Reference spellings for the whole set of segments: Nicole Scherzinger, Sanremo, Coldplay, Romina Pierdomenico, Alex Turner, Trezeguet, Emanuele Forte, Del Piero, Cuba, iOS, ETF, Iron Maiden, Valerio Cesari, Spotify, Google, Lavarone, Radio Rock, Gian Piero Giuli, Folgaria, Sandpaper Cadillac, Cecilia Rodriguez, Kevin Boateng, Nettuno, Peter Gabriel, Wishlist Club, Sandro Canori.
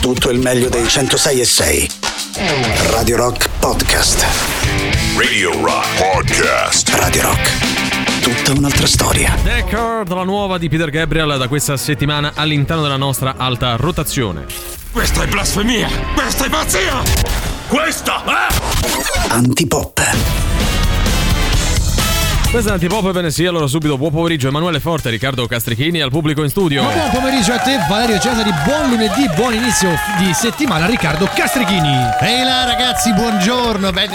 tutto il meglio dei 106.6. Radio Rock Podcast. Radio Rock Podcast. Radio Rock. Tutta un'altra storia. Decord, la nuova di Peter Gabriel, da questa settimana all'interno della nostra alta rotazione. Questa è blasfemia! Questa è pazzia! Questa è Antipop. Questa è Antipop, bene sì, allora subito buon pomeriggio Emanuele Forte, Riccardo Castrichini al pubblico in studio. Buon pomeriggio a te Valerio Cesari, buon lunedì, buon inizio di settimana Riccardo Castrichini. Ehi là ragazzi, buongiorno, beh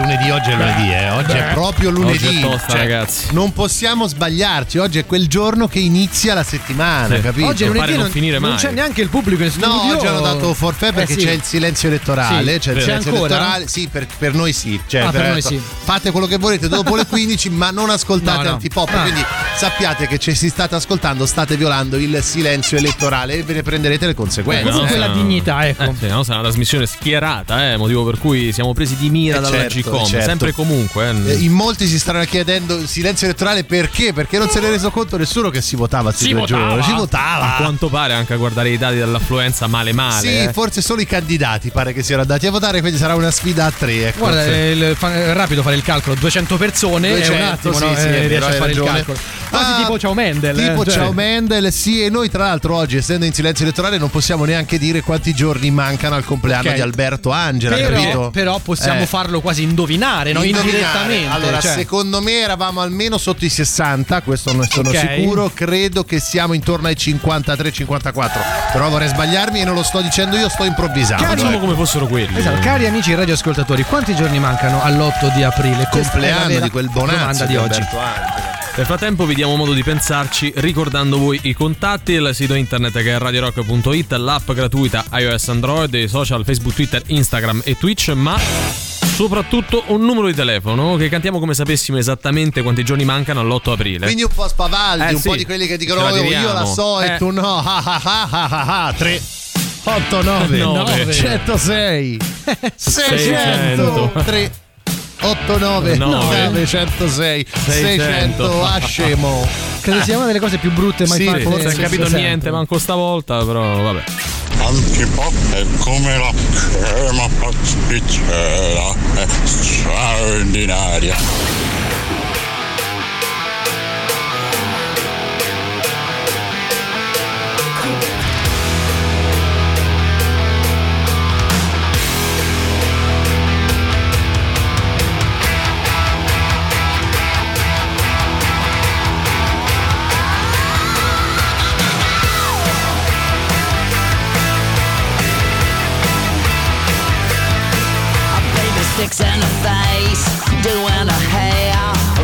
lunedì, oggi è lunedì, oggi è proprio lunedì. Oggi è tosta, cioè, ragazzi. Non possiamo sbagliarci, oggi è quel giorno che inizia la settimana, sì. Capito? Oggi è lunedì, non finire mai. Non c'è neanche il pubblico in studio. No, oggi hanno dato forfait perché sì. C'è il silenzio elettorale, sì. C'è il silenzio ancora? Elettorale, sì, per noi sì, cioè, per noi sì. Fate quello che volete dopo le 15. Ma non ascoltate Antipop, quindi sappiate che ci si state ascoltando, state violando il silenzio elettorale e ve ne prenderete le conseguenze. Comunque quella dignità, ecco. No, sarà una trasmissione schierata, motivo per cui siamo presi di mira dalla AGCOM, certo. Sempre e comunque. In molti si staranno chiedendo il silenzio elettorale perché? Perché non se ne è reso conto nessuno che si votava questi due giorni. Si votava. A quanto pare, anche a guardare i dati dell'affluenza male. Sì, forse solo i candidati pare che siano andati a votare, quindi sarà una sfida a tre. Ecco. Guarda, è rapido fare il calcolo, 200 persone. 200. Un attimo, sì, no? Sì, riesce a fare ragione. Il calcolo. Quasi tipo Ciao Mendel. Tipo Ciao Mendel, sì. E noi tra l'altro oggi, essendo in silenzio elettorale, non possiamo neanche dire quanti giorni mancano al compleanno di Alberto Angela, capito? Però possiamo farlo quasi indovinare, no? Indirettamente. Allora, secondo me eravamo almeno sotto i 60, questo non sono sicuro. Credo che siamo intorno ai 53-54. Però vorrei sbagliarmi e non lo sto dicendo io, sto improvvisando. Cari, come fossero quelli. Esatto. Cari amici radioascoltatori, quanti giorni mancano all'8 di aprile? Compleanno di quel bonazzo. Di oggi. Nel frattempo vi diamo modo di pensarci ricordando voi i contatti, il sito internet che è radiorock.it, l'app gratuita iOS Android, i social Facebook, Twitter, Instagram e Twitch, ma soprattutto un numero di telefono che cantiamo come sapessimo esattamente quanti giorni mancano all'8 aprile. Quindi un po' spavaldi, un po' di quelli che dicono io la so e tu no. 3 8 9 106 600 3 89 906 600 a scemo. Credo sia una delle cose più brutte mai fatte. Forse non ho capito niente, manco stavolta, però vabbè. Antipop è come la crema pasticcera, è straordinaria. In the face, doing her hair,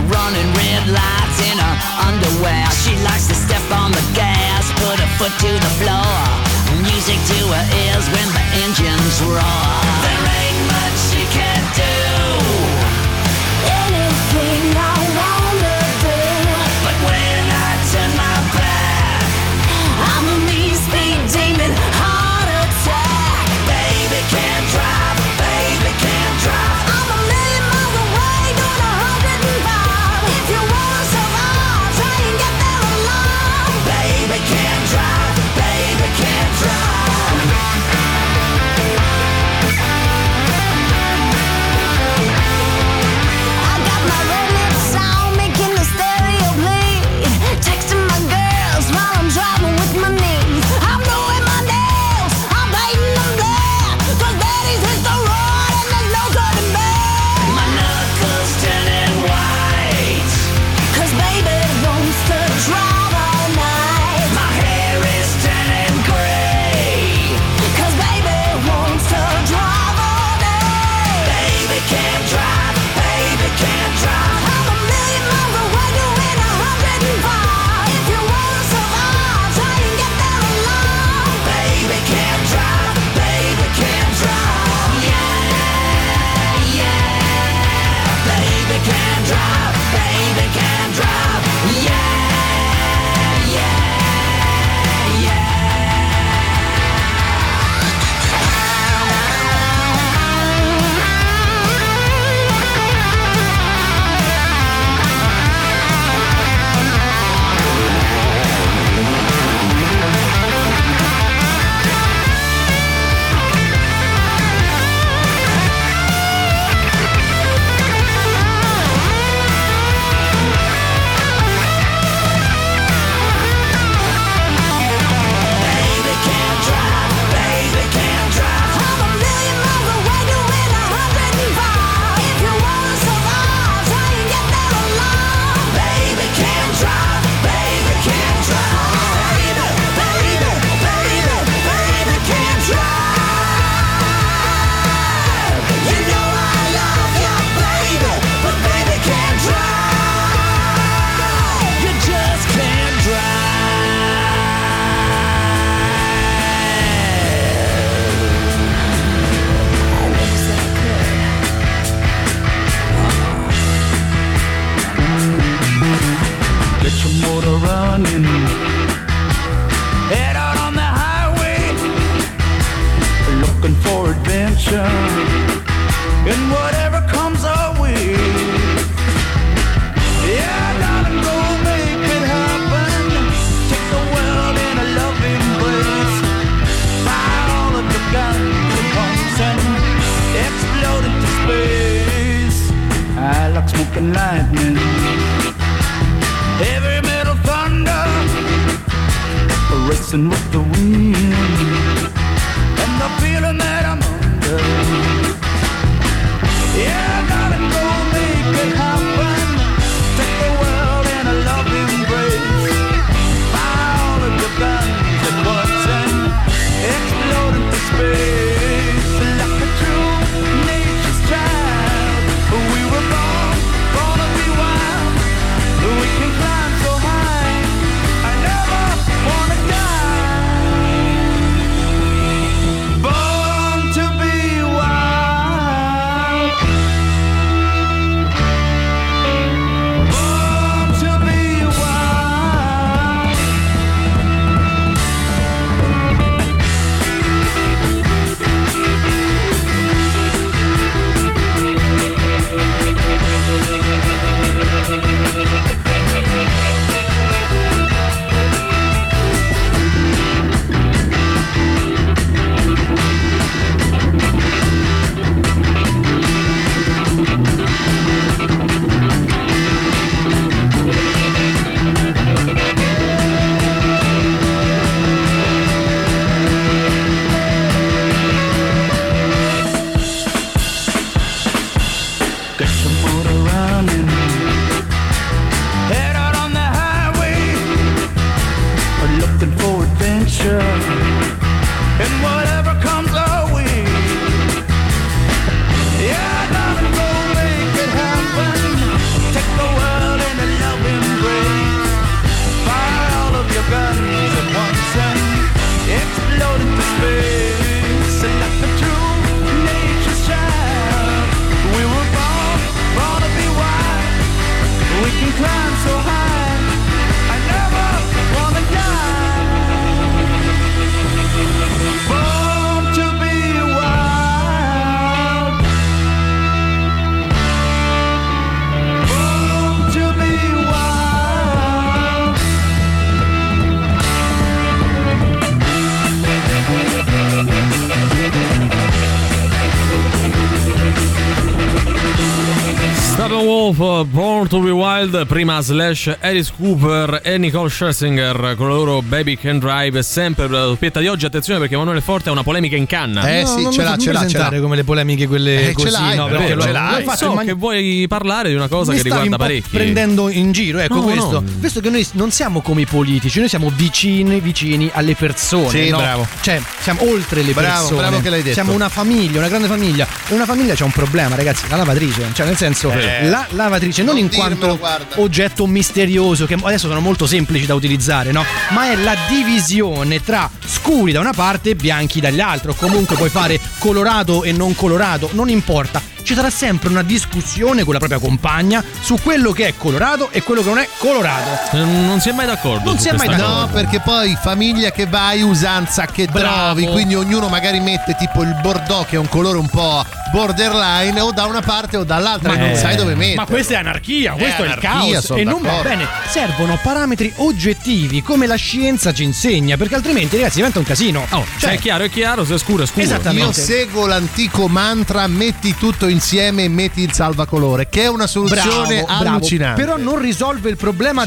running red lights in her underwear. She likes to step on the gas, put her foot to the floor, music to her ears when the engines roar. There ain't much she can do, anything I wanna do, but when I turn my back, I'm a mean speed demon, heart attack. Baby can't drive, baby can't drive. Can't drive. direction, and whatever comes our way. Yeah, darling, go make it happen. Take the world in a loving place. Fire all of the guns and bombs and explode into space. I like smoking lightning, heavy metal thunder, racing with the wind. The feeling that I'm under. Yeah, darling, go make it happen. Take the world in a loving embrace. Fire all of the guns at once and explode into space. Like a true nature's child, we were born, born to be wild. We can climb so high, I never wanna die. Born to be Wild, prima Slash, Alice Cooper e Nicole Scherzinger con la loro Baby Can Drive. Sempre la doppietta di oggi, attenzione perché Emanuele Forte ha una polemica in canna. Sì, no, ce l'ha come le polemiche quelle così, no, perché lo so che vuoi parlare di una cosa che riguarda parecchi. Prendendo in giro, ecco, no, questo. No. Questo che noi non siamo come i politici, noi siamo vicini alle persone, sì, no? Bravo. Cioè, siamo oltre le persone. Bravo che l'hai detto. Siamo una famiglia, una grande famiglia. E una famiglia c'è un problema, ragazzi, la lavatrice, cioè nel senso la lavatrice non in quanto oggetto misterioso che adesso sono molto semplici da utilizzare, no, ma è la divisione tra scuri da una parte e bianchi dall'altra, comunque puoi fare colorato e non colorato, non importa, ci sarà sempre una discussione con la propria compagna su quello che è colorato e quello che non è colorato. Non si è mai d'accordo. Non si è mai d'accordo. No, perché poi famiglia che vai, usanza che trovi, quindi ognuno magari mette tipo il bordeaux che è un colore un po' borderline o da una parte o dall'altra, e non sai dove mettere. Ma questa è anarchia, questo è il caos e non va bene. Servono parametri oggettivi come la scienza ci insegna, perché altrimenti ragazzi diventa un casino. Oh, cioè è chiaro, se è scuro è scuro. Esattamente. Io seguo l'antico mantra metti tutto insieme e metti il salvacolore, che è una soluzione allucinante. Però non risolve il problema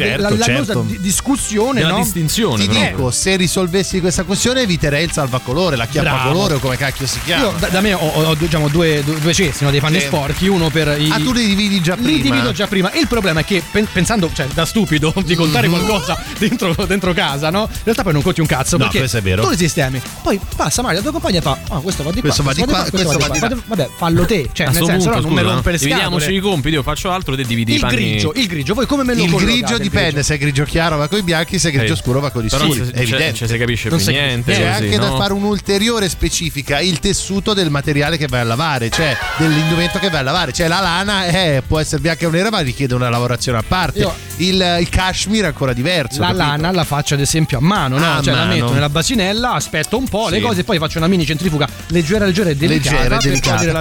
discussione, della distinzione. Ti dico, se risolvessi questa questione eviterei il salvacolore, la chiappacolore o come cacchio si chiama. Io da me ho diciamo due cessi, no, dei panni sporchi, uno per i... Ah, tu li dividi già prima? Li divido già prima. Il problema è che pensando, cioè da stupido, di contare qualcosa dentro casa, no? In realtà poi non conti un cazzo, no, perché è vero. Tu li sistemi. Poi passa Mario, la tua compagna fa questo va di qua, questo va di qua, questo va di qua. Vabbè, fallo te, cioè nel senso punto, non me rompe le scatole. Dividiamoci i compiti, io faccio altro te dividi i panni. Il grigio, voi come me lo collocate? Il grigio dipende se è grigio chiaro va con i bianchi, se è grigio scuro va con i scuri. È evidente, cioè si capisce più niente. C'è anche da fare un'ulteriore specifica, il tessuto del materiale che vai a lavare, cioè dell'indumento che vai a lavare, cioè la lana può essere bianca o nera ma richiede una lavorazione a parte. Io il cashmere è ancora diverso. La lana la faccio ad esempio a mano, no? Ah, cioè mano. La metto nella bacinella, aspetto un po' le cose, poi faccio una mini centrifuga leggera e delicata.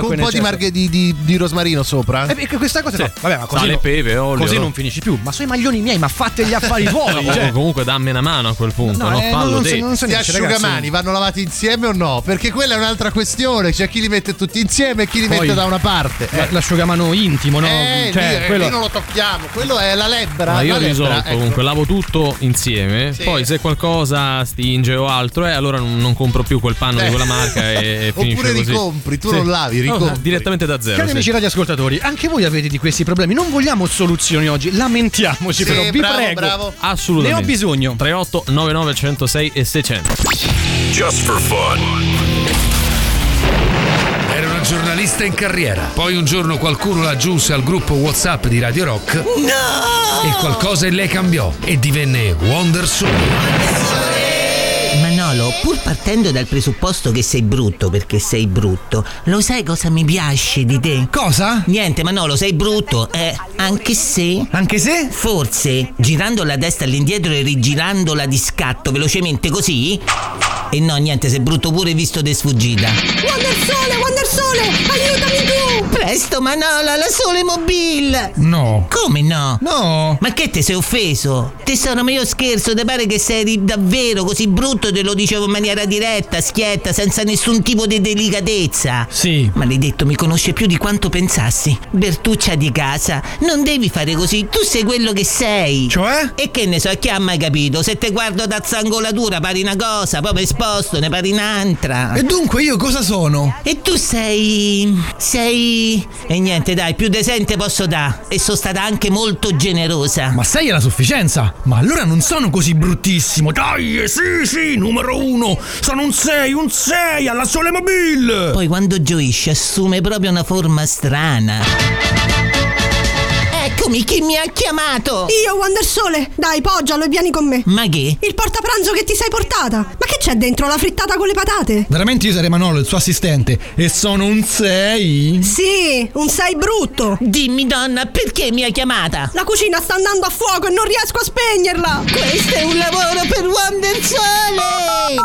Con un po' di margherita di rosmarino sopra. E questa cosa no. Vabbè, ma così sale, pepe, olio, così non finisci più. Ma sono i maglioni miei, ma fate gli affari voi. Cioè. Comunque dammi una mano a quel punto. No, fallo te. Gli asciugamani vanno lavati insieme o no? Perché quella è un'altra questione. Cioè, chi li mette tutti insieme e chi li mette da una parte. L'asciugamano intimo, no? Cioè, quello non lo tocchiamo, quello è la lebbra. Ma io risolvo, comunque lavo tutto insieme. Poi se qualcosa stinge o altro, allora non compro più quel panno di quella marca e finisce così. Oppure ricompri, tu non lavi, ricompri. Direttamente da zero. Cari amici radioascoltatori, anche voi avete di questi problemi, non vogliamo soluzioni oggi, lamentiamoci, però vi prego. Bravo. Assolutamente. Ne ho bisogno. 38 99 106 e 600. Just for fun. Era una giornalista in carriera. Poi un giorno qualcuno la aggiunse al gruppo WhatsApp di Radio Rock. No! E qualcosa in lei cambiò e divenne Wonder Soul. Manolo, pur partendo dal presupposto che sei brutto, perché sei brutto, lo sai cosa mi piace di te? Cosa? Niente, Manolo, sei brutto, anche se... Anche se? Forse, girando la destra all'indietro e rigirandola di scatto velocemente così... E no, niente, sei brutto pure visto de sfuggita. Wonder Sole, aiutami tu! Presto, Manolo, la Sole Mobile! No. Come no? No. Ma che te sei offeso? Tesoro, ma io scherzo, ti pare che sei davvero così brutto? Te lo dicevo in maniera diretta, schietta, senza nessun tipo di delicatezza. Sì. Maledetto, mi conosce più di quanto pensassi. Bertuccia di casa, non devi fare così, tu sei quello che sei. Cioè? E che ne so, chi ha mai capito? Se te guardo da zangolatura pari una cosa, poi ne pari un'altra. E dunque io cosa sono? E tu sei... E niente, dai, più decente posso dare. E sono stata anche molto generosa. Ma sei alla sufficienza? Ma allora non sono così bruttissimo. Dai, sì, numero 1. Sono un 6 alla Sole Mobile. Poi quando gioisce assume proprio una forma strana. Eccomi, chi mi ha chiamato? Io, Wonder Sole. Dai, poggialo e vieni con me. Ma che? Il portapranzo che ti sei portata. Ma che c'è dentro? La frittata con le patate? Veramente io sarei Manolo, il suo assistente. E sono un 6? Sì, un 6 brutto. Dimmi, donna, perché mi hai chiamata? La cucina sta andando a fuoco e non riesco a spegnerla. Questo è un lavoro per Wonder Sole.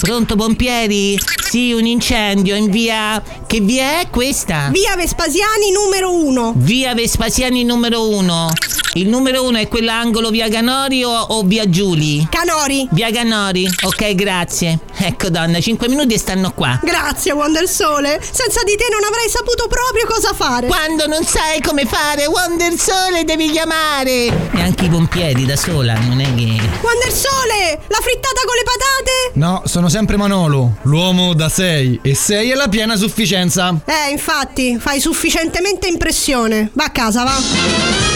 Pronto, pompieri? Sì, un incendio in via... Che via è questa? Via Vespasiani numero 1. Via Vespasiani numero 1. Il numero 1 è quell'angolo via Canori o via Giuli? Canori. Via Canori, ok, grazie. Ecco donna, 5 minuti e stanno qua. Grazie Wonder Sole, senza di te non avrei saputo proprio cosa fare. Quando non sai come fare, Wonder Sole devi chiamare. E anche i pompieri da sola, non è che... Wonder Sole, la frittata con le patate? No, sono sempre Manolo, l'uomo da 6. E 6 è la piena sufficienza. Infatti, fai sufficientemente impressione. Va a casa, va.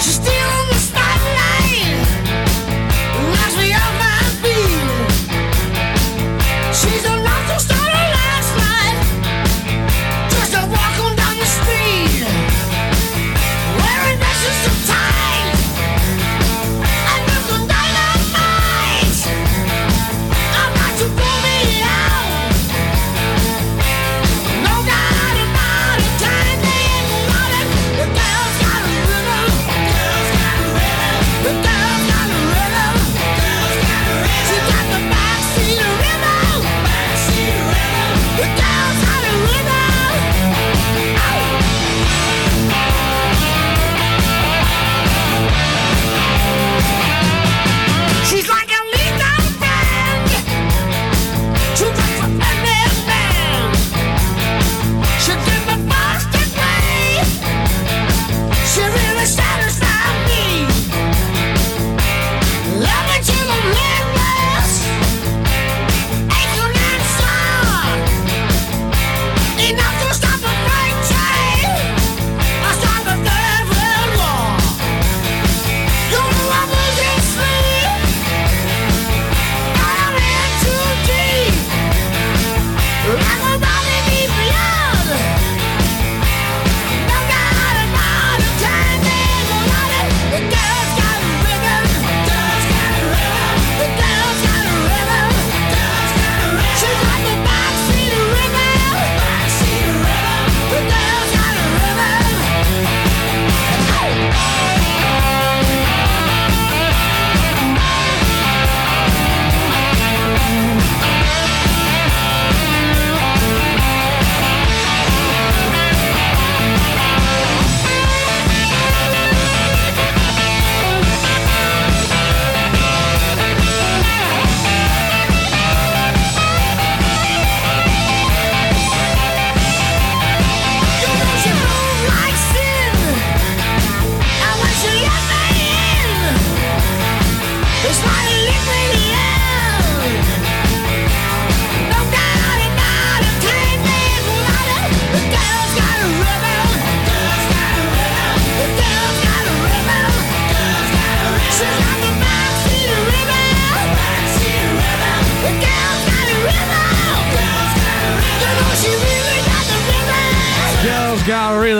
Still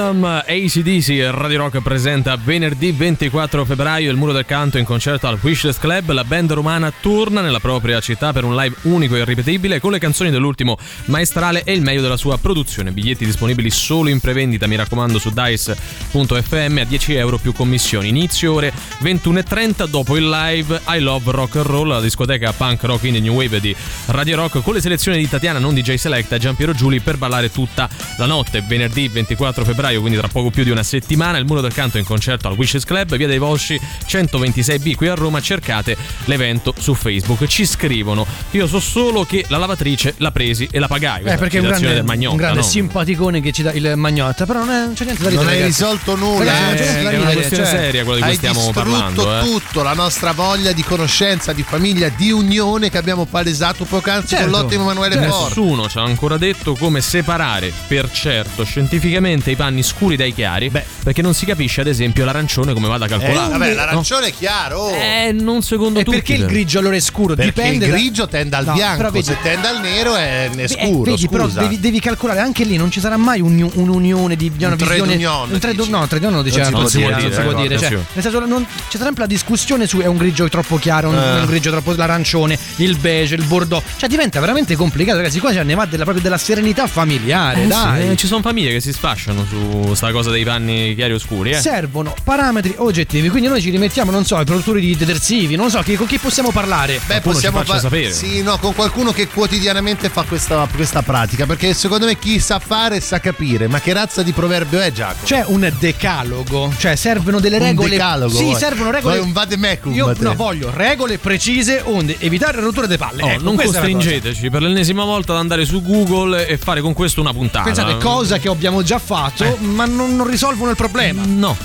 Venom, AC/DC. Radio Rock presenta venerdì 24 febbraio il Muro del Canto in concerto al Wishlist Club. La band romana torna nella propria città per un live unico e irripetibile con le canzoni dell'ultimo maestrale e il meglio della sua produzione. Biglietti disponibili solo in prevendita, mi raccomando, su dice.fm a €10 più commissioni. Inizio ore 21:30, dopo il live I Love Rock and Roll, la discoteca punk rock indie new wave di Radio Rock, con le selezioni di Tatiana, non DJ Selecta, e Gian Piero Giuli per ballare tutta la notte. Venerdì 24 febbraio, quindi tra poco più di una settimana, il Muro del Canto in concerto al Wishes Club, via dei Volsci 126B qui a Roma. Cercate l'evento su Facebook. Ci scrivono: io so solo che la lavatrice la presi e la pagai. Perché un grande simpaticone che ci dà il Magnotta, però non c'è niente da ridere. Non hai risolto nulla, è una questione seria quella di cui stiamo parlando. Hai distrutto tutto, la nostra voglia di conoscenza, di famiglia, di unione che abbiamo palesato poc'anzi, certo, con l'ottimo Emanuele Porro. Nessuno ci ha ancora detto come separare per certo scientificamente i panni scuri dai chiari, perché non si capisce ad esempio l'arancione come vada calcolato. L'arancione, no? È chiaro, non secondo tutti. Perché il grigio allora è scuro? Perché dipende, il grigio tende al bianco, però vedi, se tende al nero è scuro. Vedi, scusa, però devi calcolare anche lì, non ci sarà mai un'unione di una visione, un trade union, diciamo, non si può dire, cioè, nel senso, non c'è sempre la discussione su è un grigio troppo chiaro, un grigio troppo, l'arancione, il beige, il bordeaux, cioè diventa veramente complicato, ragazzi. Qua ne va proprio della serenità familiare, dai. Ci sono famiglie che si sfasciano su sta cosa dei panni chiari o scuri, Servono parametri oggettivi, quindi noi ci rimettiamo, non so, ai produttori di detersivi, non so con chi possiamo parlare. Possiamo sapere. Sì, no, con qualcuno che quotidianamente fa questa pratica, perché secondo me chi sa fare sa capire, ma che razza di proverbio è, Giacomo? C'è un decalogo, cioè servono delle regole. Un decalogo? Sì, servono regole. Vuoi un vademecum? Io voglio regole precise onde evitare la rottura delle palle. Oh, non costringeteci per l'ennesima volta ad andare su Google e fare con questo una puntata. Pensate, cosa che abbiamo già fatto, ma non risolvono il problema. No.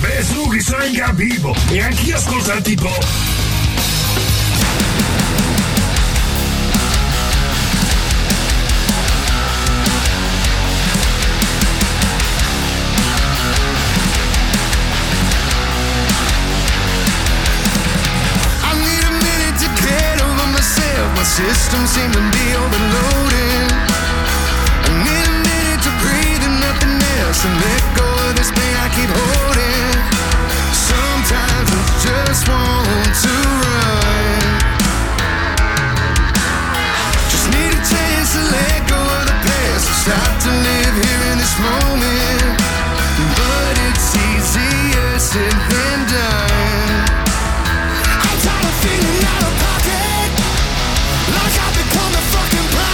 Beh, su chi sono in Gabibo e anch'io ascolto tipo. System seemed to be overloaded. I need a minute to breathe and nothing else, and let go of this pain I keep holding. Sometimes I just want to run. Just need a chance to let go of the past, to stop to live here in this moment. But it's easier said than done. I'm tired of feeling out of pocket. I've become a fucking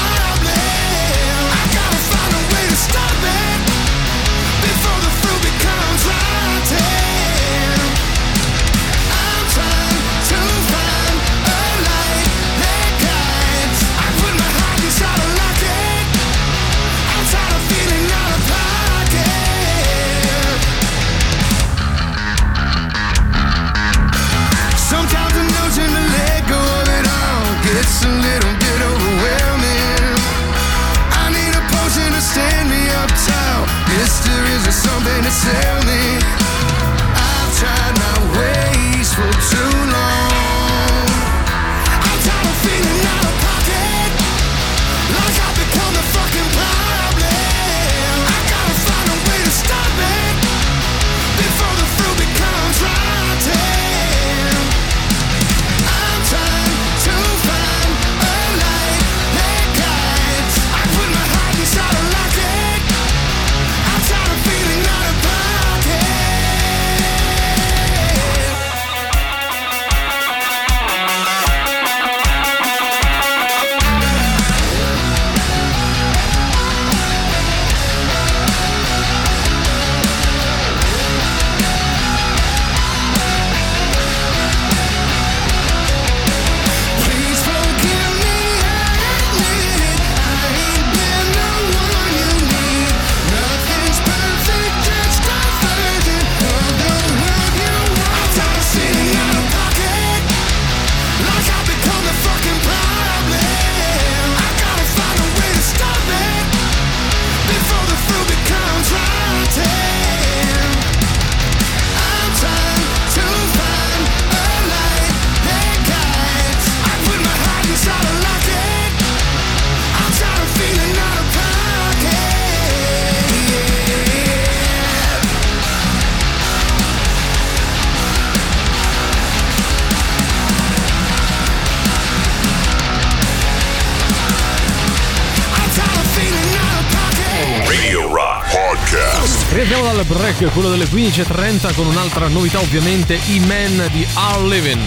Torniamo dal break, quello delle 15.30, con un'altra novità ovviamente, i Men di Are Living.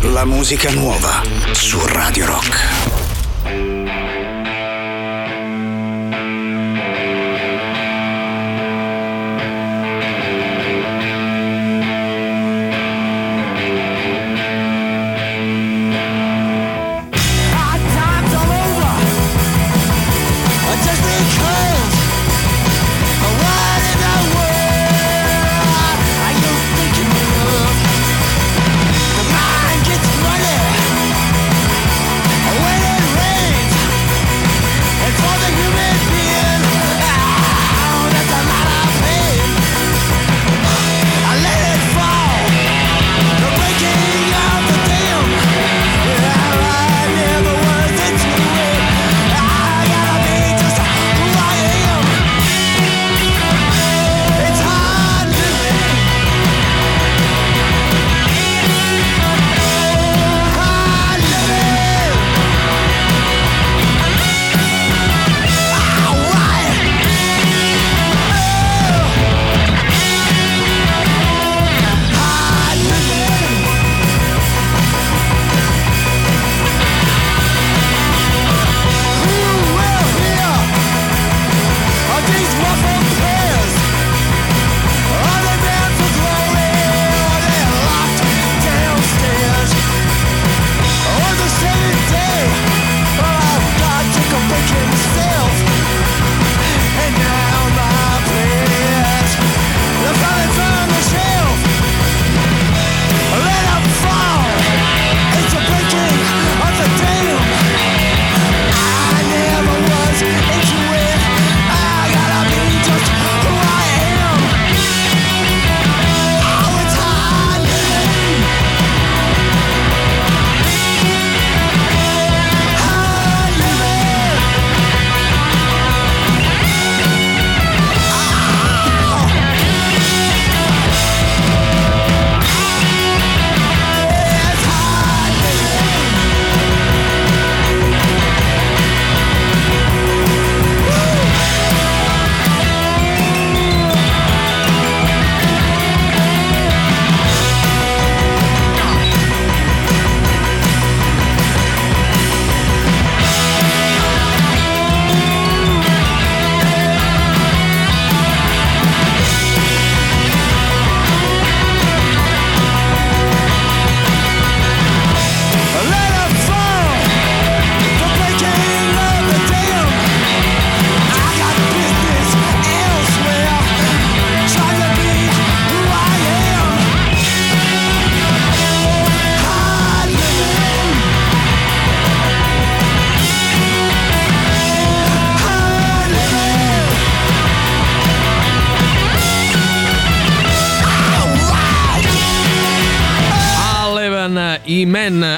La musica nuova su Radio Rock.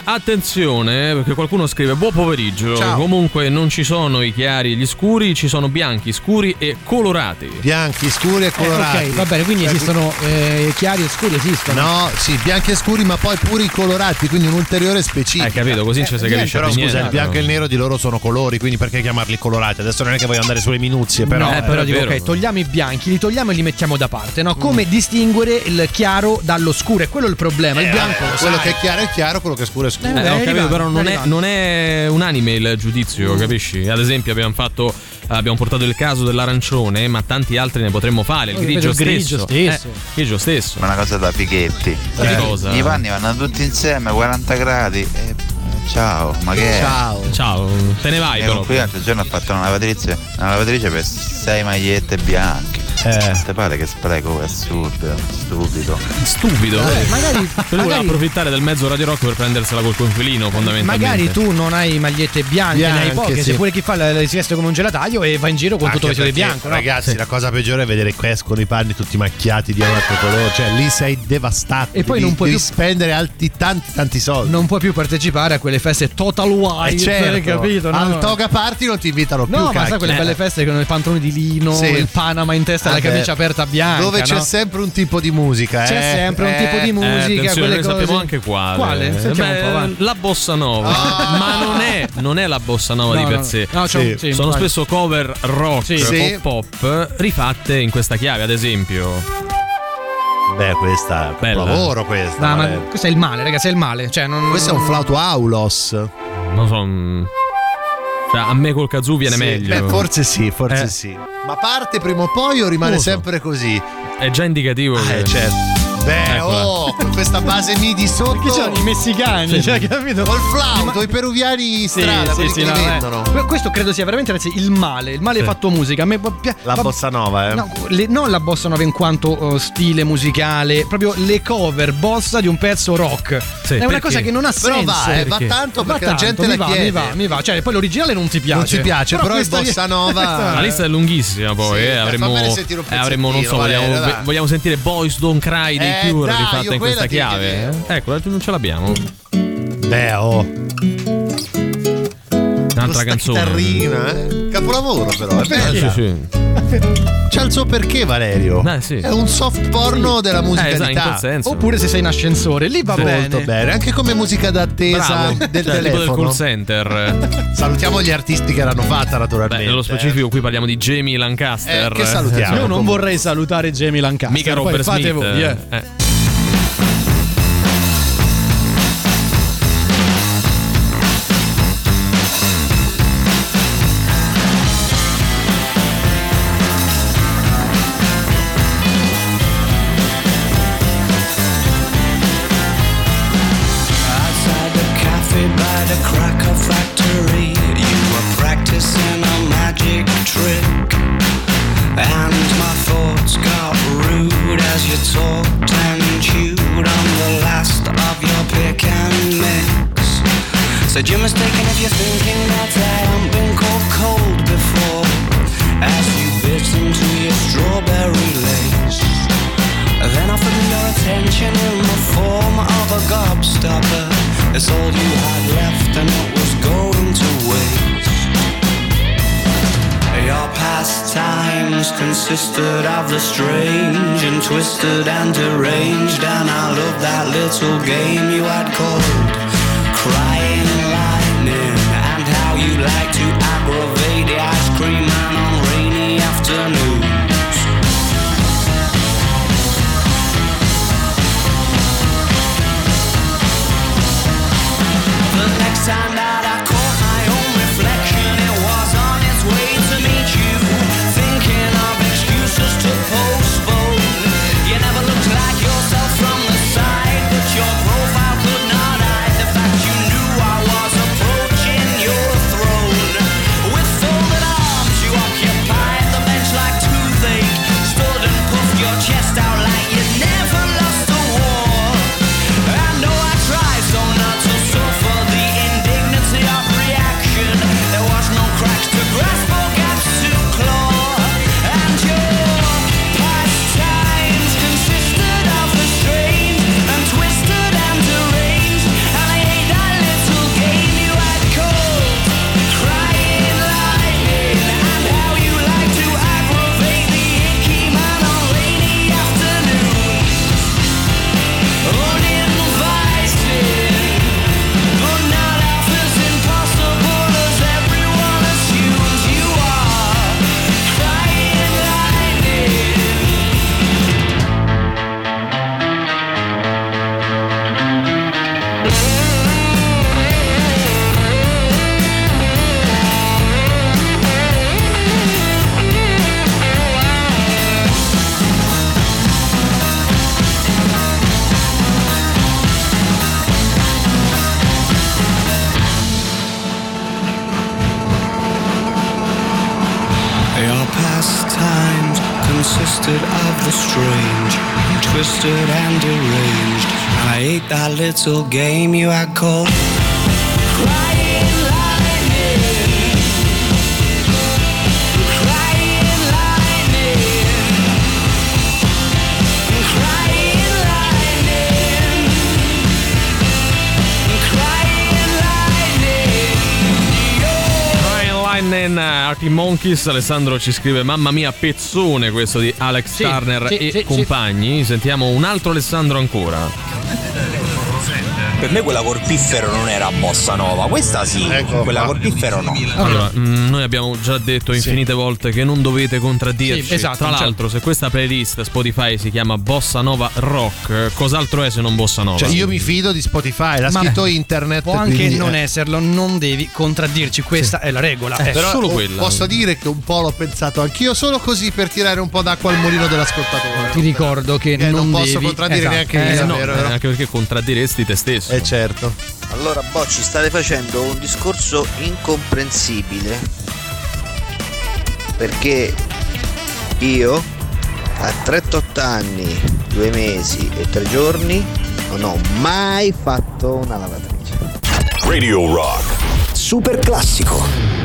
Attenzione, perché qualcuno scrive: buon pomeriggio. Ciao. Comunque non ci sono i chiari e gli scuri, ci sono bianchi, scuri e colorati. Bianchi, scuri e colorati. Ok, va bene, quindi esistono chiari e scuri, esistono. No, sì, bianchi e scuri, ma poi pure i colorati, quindi un'ulteriore specifica. Hai capito, così ci si capisce. Però scusa, niente, il bianco e il nero di loro sono colori, quindi perché chiamarli colorati? Adesso non è che voglio andare sulle minuzie, però. No, però dico, ok, togliamo i bianchi, li togliamo e li mettiamo da parte, no? Come distinguere il chiaro dallo scuro? È quello il problema, il bianco. Quello che è chiaro, quello che è scuro è scuro. Ho capito, però non è unanime il giudizio, capisci? Ad esempio abbiamo portato il caso dell'arancione, ma tanti altri ne potremmo fare. Il grigio stesso. Ma una cosa da Pichetti. Cosa? I panni vanno tutti insieme, 40 gradi. Ciao, ma che è? Ciao, te ne vai però. Qui l'altro giorno ho fatto una lavatrice per 6 magliette bianche. Te pare che spreco, è assurdo, stupido. Magari vuole approfittare del mezzo Radio Rock per prendersela col coinquilino, fondamentalmente. Magari tu non hai magliette bianche, ne hai poche, sì. Se pure chi fa si veste come un gelataio e va in giro con anche tutto vestito bianco, no? Ragazzi, sì. La cosa peggiore è vedere che escono i panni tutti macchiati di un altro colore, cioè lì sei devastato e poi non puoi più spendere altri tanti soldi, non puoi più partecipare a quelle feste Total Wild, certo. Capito? No? Al toga party non ti invitano più, ma sai quelle belle feste con i pantaloni di lino, sì. Il Panama in testa questa è la camicia aperta bianca, dove c'è sempre un tipo di musica, c'è sempre un tipo di musica, quelle cose. Sappiamo anche quale? La bossa nova, ma non è la bossa nova di per sé. No, cioè, sì. Sono spesso cover rock, pop rifatte in questa chiave, ad esempio. Beh, questa è un lavoro, questa. No, ma questo è il male, ragazzi, è il male. Cioè, questo è un flauto aulos. Non so. Cioè, a me col kazoo viene meglio. Forse sì. Ma parte prima o poi o rimane sempre così? È già indicativo. Certo. Beh, con questa base midi sotto. Perché c'erano i messicani, cioè, capito? Col flauto, i peruviani strada, quelli che vendono. Questo credo sia veramente, ragazzi, il male fatto musica. A me la bossa nova, no, non la bossa nova in quanto stile musicale, proprio le cover bossa di un pezzo rock. Sì, è una cosa che non ha senso. Però va tanto perché la gente la chiede. Mi va. Cioè, poi l'originale non ti piace, però il bossa nova. La lista è lunghissima, poi avremmo non so, vogliamo sentire Boys Don't Cry di Cure rifatta in questa chiave. Ecco, non ce l'abbiamo. Beh, un'altra canzone. Chitarrina, capolavoro però, è bella. Sì. C'ha il suo perché, Valerio. È un soft porno della musicalità. Oppure se sei in ascensore, lì va bene. Molto bene, anche come musica d'attesa del telefono, tipo del call center. Salutiamo gli artisti che l'hanno fatta, naturalmente. Nello specifico qui parliamo di Jamie Lancaster. Che salutiamo. Io non vorrei salutare Jamie Lancaster. Mica Robert Smith. Fate voi. Said you're mistaken if you're thinking that I haven't been called cold before. As you bit into your strawberry lace, then offered your attention in the form of a gobstopper. It's all you had left and it was going to waste. Your pastimes consisted of the strange and twisted and deranged, and I loved that little game you had called crying lightning, and how you like to aggravate the ice cream man on rainy afternoons. The next time that I caught my own reflection, it was on its way to meet you, thinking of excuses to postpone. You never looked like yourself from the side, but your profile could not hide the fact you knew I was approaching your throne. With folded arms you occupied the bench like toothache, stood and puffed your chest out like you'd never lost a war. I know I tried so not to suffer the indignity of reaction. There was no cracks to grasp or gaps to claw. And your past times consisted of the strange and twisted and deranged, and I hate that little game you had called crying lightning, and how you like to aggravate the icky man on rainy afternoons. Uninvited, but not half as impossible as everyone assumes you are. Crying lightning. Your pastimes consisted of the strange, twisted and deranged, and I ate that little game you had called crying lightning. Crying lightning. Crying lightning. Crying lightning. Crying lightning. Arctic Monkeys. Alessandro ci scrive: mamma mia, pezzone questo di Alex Turner e compagni. Sentiamo un altro Alessandro ancora. Per me quella col piffero non era bossa nova, questa sì, ecco, quella col piffero no. Allora, noi abbiamo già detto infinite volte che non dovete contraddirci. Sì, esatto. Tra l'altro, se questa playlist Spotify si chiama Bossa Nova Rock, cos'altro è se non bossa nova? Cioè, io mi fido di Spotify, l'ha scritto internet. Può anche non esserlo, non devi contraddirci, questa è la regola. Però solo quella. Posso dire che un po' l'ho pensato anch'io, solo così per tirare un po' d'acqua al mulino dell'ascoltatore. Ti ricordo che non posso contraddire neanche io, vero? Anche perché contraddiresti te stesso. Eh certo. Allora Bocci, state facendo un discorso incomprensibile, perché io a 38 anni, 2 mesi e 3 giorni non ho mai fatto una lavatrice. Radio Rock Super Classico.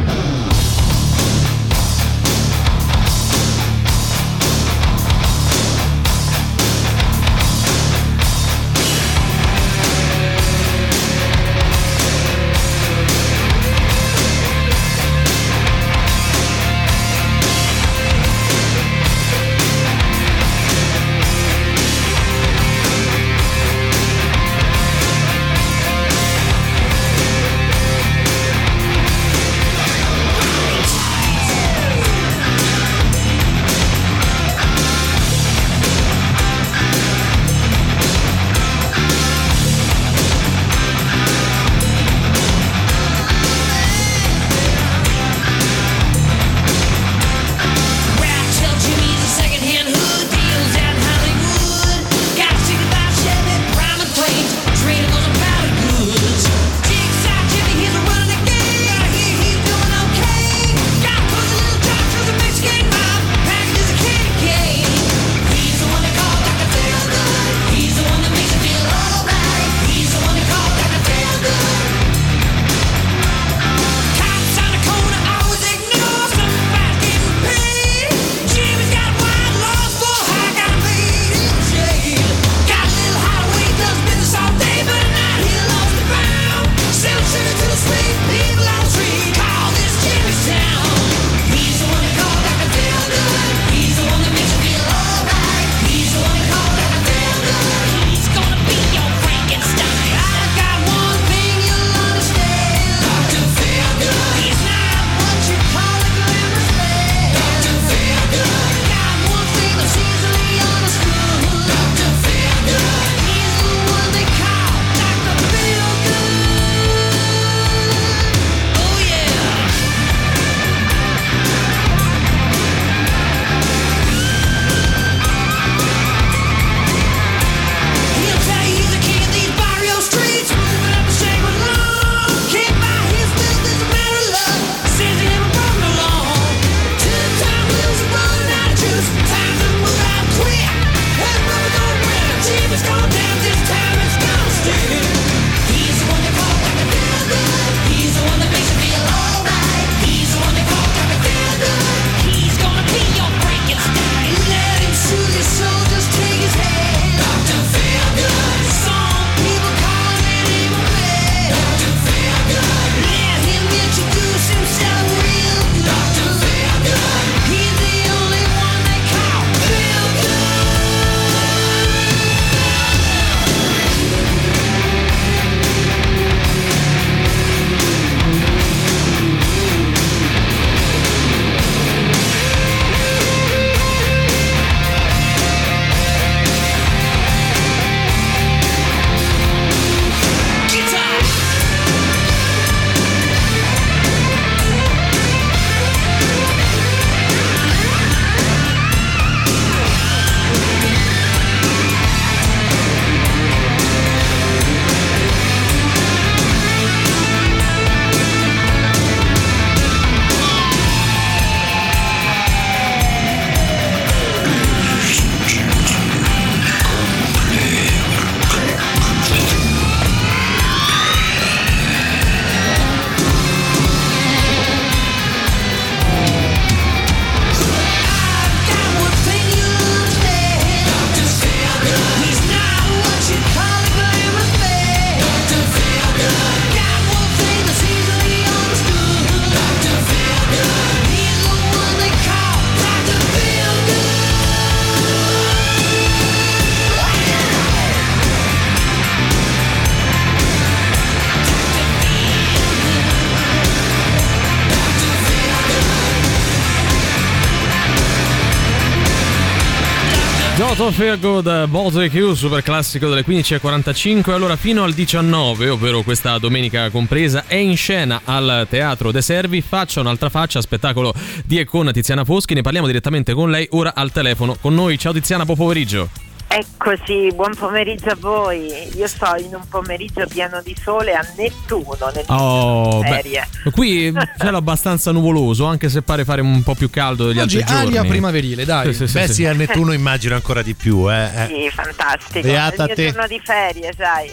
Toto Feel Good, Boto e Q, super classico delle 15.45. Allora, fino al 19, ovvero questa domenica compresa, è in scena al Teatro De Servi Faccia un'altra faccia, spettacolo di e con Tiziana Foschi. Ne parliamo direttamente con lei ora al telefono con noi. Ciao Tiziana, buon pomeriggio. Eccoci, buon pomeriggio a voi. Io sto in un pomeriggio pieno di sole a Nettuno, serie. Qui cielo abbastanza nuvoloso, anche se pare fare un po' più caldo degli oggi altri giorni. Oggi aria primaverile, dai. Sì, a Nettuno immagino ancora di più, eh. Sì, fantastico. Beata te. Giorno di ferie, sai.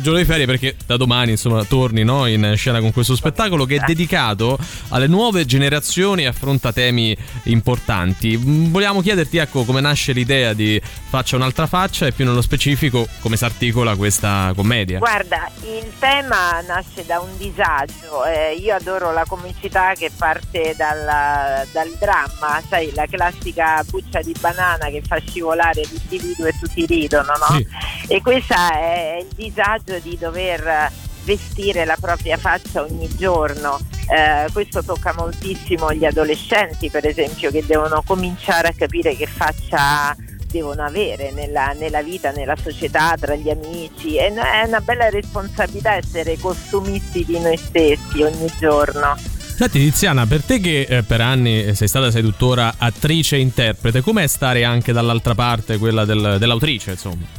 Giorno di ferie perché da domani, insomma, torni, no, in scena con questo spettacolo che è dedicato alle nuove generazioni e affronta temi importanti. Vogliamo chiederti, ecco, come nasce l'idea di Faccia un'altra faccia e più nello specifico come si articola questa commedia. Guarda, il tema nasce da un disagio, io adoro la comicità che parte dal dramma, sai, la classica buccia di banana che fa scivolare l'individuo e tutti ridono, no? Sì. E questo è il disagio di dover vestire la propria faccia ogni giorno. Questo tocca moltissimo gli adolescenti, per esempio, che devono cominciare a capire che faccia devono avere nella vita, nella società, tra gli amici. È una bella responsabilità essere costumisti di noi stessi ogni giorno. Senti Tiziana, per te che per anni sei stata seduttora, attrice e interprete, com'è stare anche dall'altra parte, quella dell'autrice, insomma?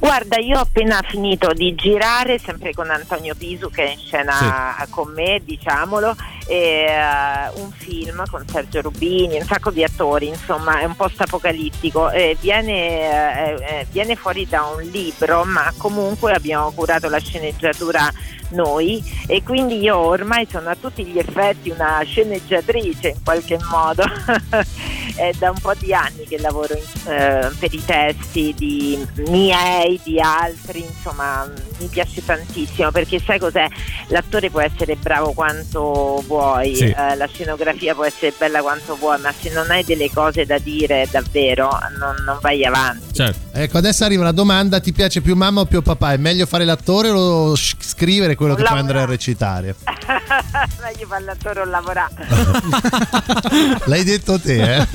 Guarda, io ho appena finito di girare, sempre con Antonio Pisu che è in scena con me, diciamolo, e un film con Sergio Rubini, un sacco di attori, insomma è un post apocalittico, viene fuori da un libro, ma comunque abbiamo curato la sceneggiatura noi e quindi io ormai sono a tutti gli effetti una sceneggiatrice in qualche modo. È da un po' di anni che lavoro per i testi di miei, di altri, insomma mi piace tantissimo perché sai cos'è? L'attore può essere bravo quanto vuoi, sì. La scenografia può essere bella quanto vuoi, ma se non hai delle cose da dire davvero non vai avanti. Certo. Ecco, adesso arriva la domanda: ti piace più mamma o più papà? È meglio fare l'attore o scrivere quello che poi andrai a recitare? Meglio fare l'attore o lavorare. L'hai detto te, eh?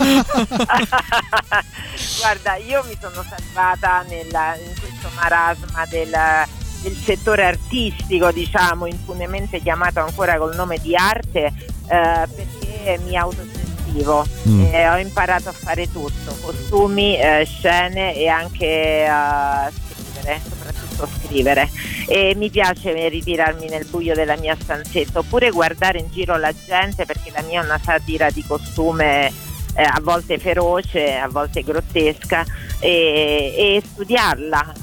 Guarda, io mi sono salvata in questo marasma del settore artistico, diciamo impunemente chiamato ancora col nome di arte, perché mi autogestivo. Ho imparato a fare tutto, costumi, scene e anche scrivere, soprattutto scrivere, e mi piace ritirarmi nel buio della mia stanzetta oppure guardare in giro la gente, perché la mia è una satira di costume, a volte feroce, a volte grottesca, e studiarla,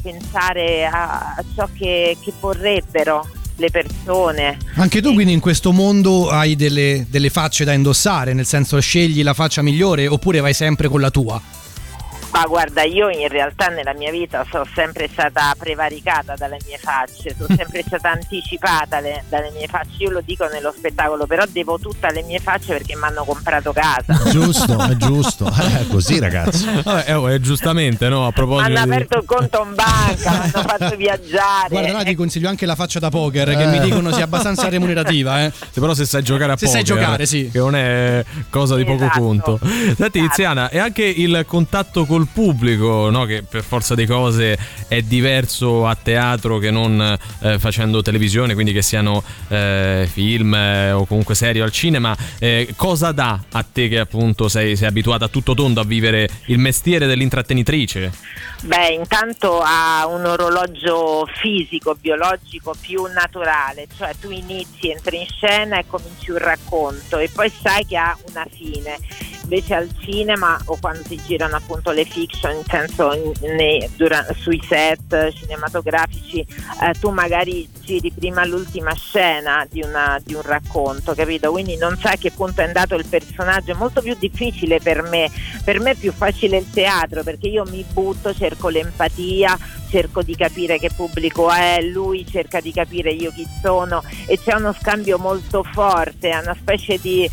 pensare a ciò che vorrebbero le persone. Anche tu quindi in questo mondo hai delle facce da indossare, nel senso scegli la faccia migliore oppure vai sempre con la tua? Ma guarda, io in realtà nella mia vita sono sempre stata prevaricata dalle mie facce, sono sempre stata anticipata dalle mie facce, io lo dico nello spettacolo, però devo tutto alle mie facce perché mi hanno comprato casa. Giusto, è giusto, è così ragazzi. Giustamente, no? A proposito, hanno aperto il conto in banca, mi hanno fatto viaggiare. Guarda, là ti consiglio anche la faccia da poker, che mi dicono sia abbastanza remunerativa, eh? Però se sai giocare a poker, sai giocare, sì. Che non è cosa di poco conto. Senti Tiziana, e anche il contatto col pubblico, no? Che per forza di cose è diverso a teatro che non facendo televisione, quindi che siano film o comunque serie al cinema, cosa dà a te che appunto sei abituata a tutto tondo a vivere il mestiere dell'intrattenitrice? Beh, intanto ha un orologio fisico, biologico più naturale, cioè tu inizi, entri in scena e cominci un racconto e poi sai che ha una fine. Invece al cinema, o quando si girano appunto le fiction, in senso sui set cinematografici, tu magari giri prima l'ultima scena di un racconto, capito? Quindi non sai a che punto è andato il personaggio. È molto più difficile per me è più facile il teatro, perché io mi butto, cerco l'empatia, cerco di capire che pubblico è, lui cerca di capire io chi sono e c'è uno scambio molto forte, è una specie di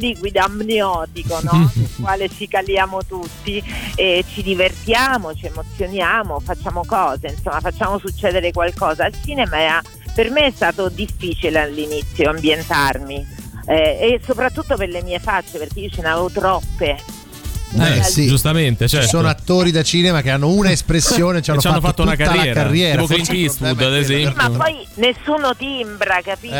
liquido amniotico, no? Nel quale ci caliamo tutti e ci divertiamo, ci emozioniamo, facciamo cose, insomma facciamo succedere qualcosa. Al cinema per me è stato difficile all'inizio ambientarmi, e soprattutto per le mie facce, perché io ce ne avevo troppe. Sì. Giustamente, certo. Ci sono attori da cinema che hanno una espressione, ci hanno fatto tutta una carriera, tipo Clint Eastwood ad esempio. Ma poi nessuno timbra, capito?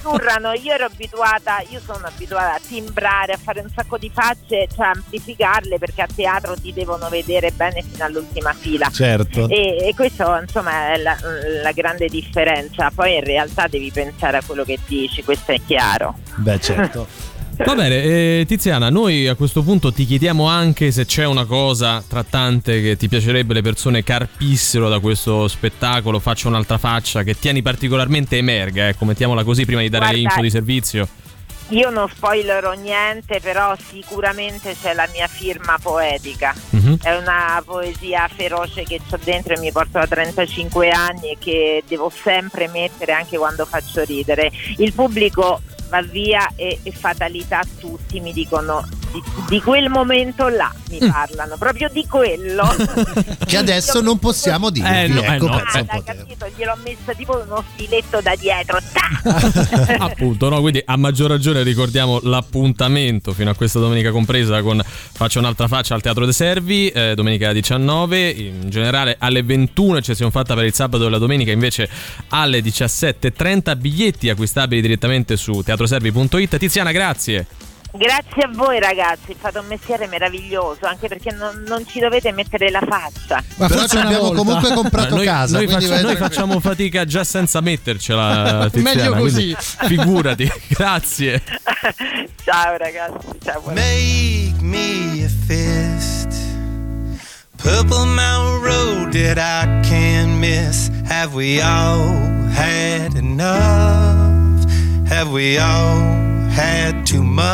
Turrano. Io sono abituata a timbrare, a fare un sacco di facce, cioè amplificarle, perché a teatro ti devono vedere bene fino all'ultima fila. Certo. E questo insomma è la grande differenza. Poi in realtà devi pensare a quello che dici, questo è chiaro. Beh, certo. Va bene, Tiziana, noi a questo punto ti chiediamo anche se c'è una cosa trattante che ti piacerebbe le persone carpissero da questo spettacolo Faccia un'altra faccia, che tieni particolarmente emerga, ecco, mettiamola così prima di dare le info di servizio. Io non spoilerò niente, però sicuramente c'è la mia firma poetica. Uh-huh. È una poesia feroce che ho dentro e mi porto da 35 anni e che devo sempre mettere anche quando faccio ridere. Il pubblico va via e fatalità, tutti mi dicono di quel momento là, mi parlano proprio di quello che adesso non possiamo dire, no, ecco, capito? Gliel'ho messa tipo uno stiletto da dietro. Appunto, no, quindi a maggior ragione ricordiamo l'appuntamento fino a questa domenica compresa con Faccia un'altra faccia al Teatro De Servi, domenica 19, in generale alle 21, eccezione fatta per il sabato e la domenica invece alle 17:30, biglietti acquistabili direttamente su teatroservi.it. Tiziana, grazie. Grazie a voi ragazzi, fate un mestiere meraviglioso, anche perché non ci dovete mettere la faccia. Ma forse abbiamo comunque comprato casa. Noi facciamo fatica già senza mettercela, Tiziana. Meglio così. Quindi, figurati, grazie. Ciao ragazzi, ciao. Make me a fist, Purple Mountain Road that I can't miss. Have we all had enough? Have we all had too much?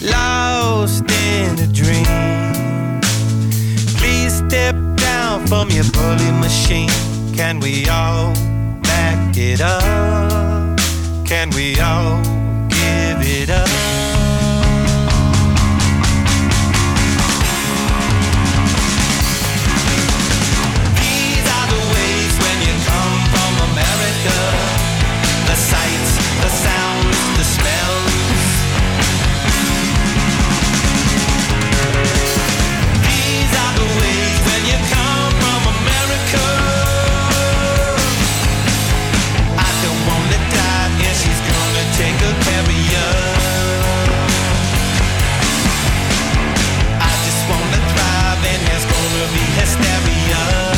Lost in a dream, please step down from your pulley machine. Can we all back it up? Can we all give it up? These are the ways when you come from America. The sights, the sounds, the smells. These are the ways when you come from America. I don't wanna die, and she's gonna take a carrier. I just wanna thrive, and there's gonna be hysteria.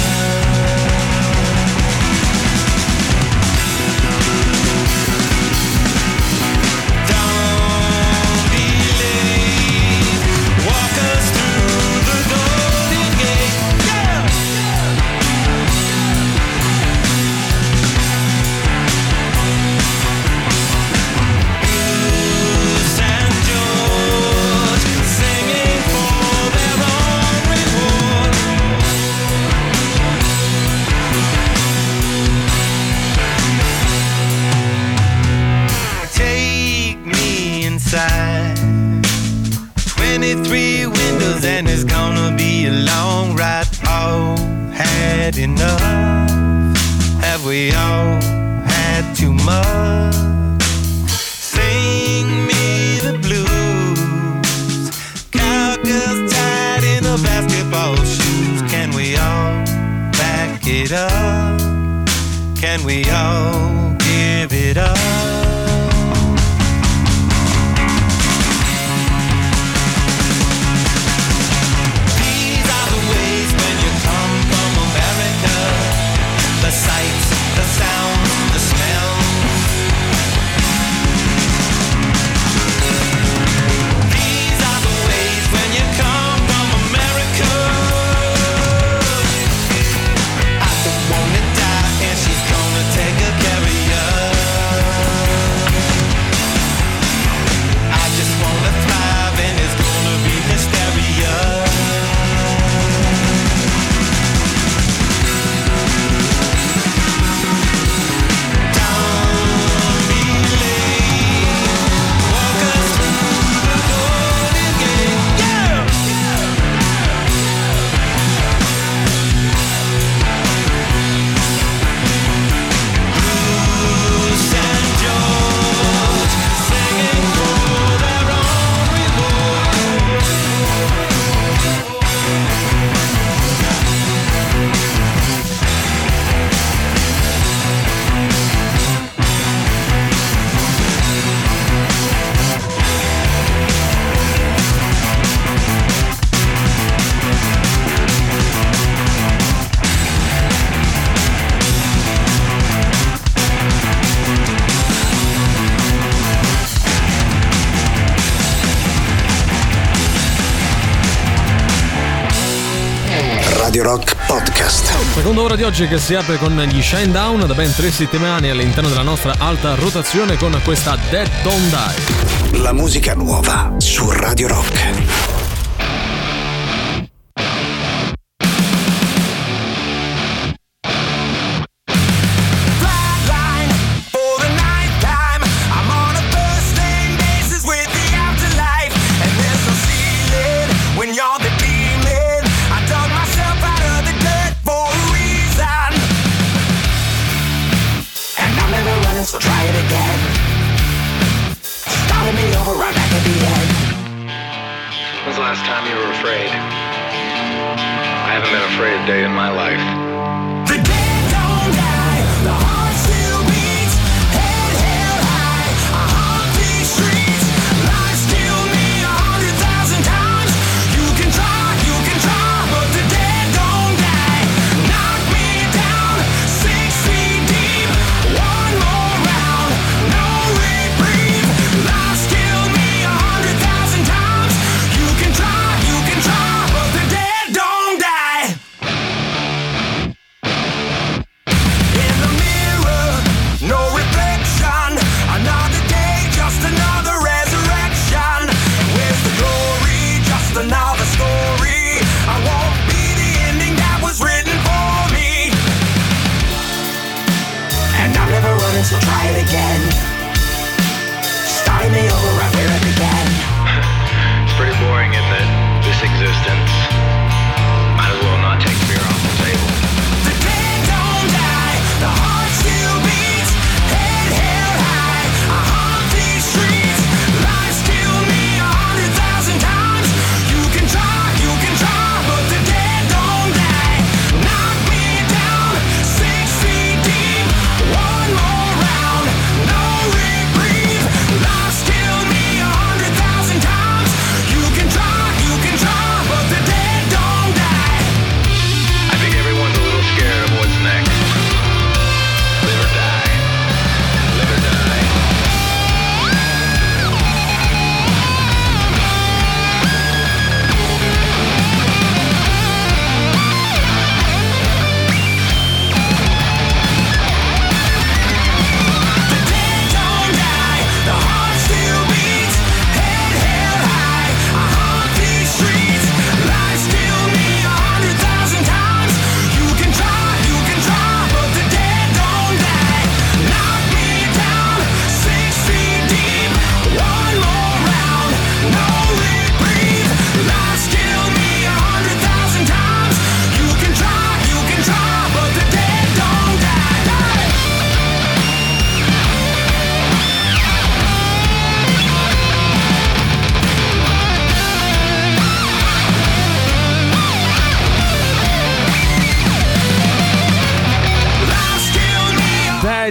Enough? Have we all had too much? Sing me the blues, cowgirls tied in the basketball shoes. Can we all back it up? Can we all give it up? The sights, the sounds, the smells. Radio Rock Podcast. Seconda ora di oggi che si apre con gli Shinedown, da ben 3 settimane all'interno della nostra alta rotazione con questa Dead Don't Die. La musica nuova su Radio Rock.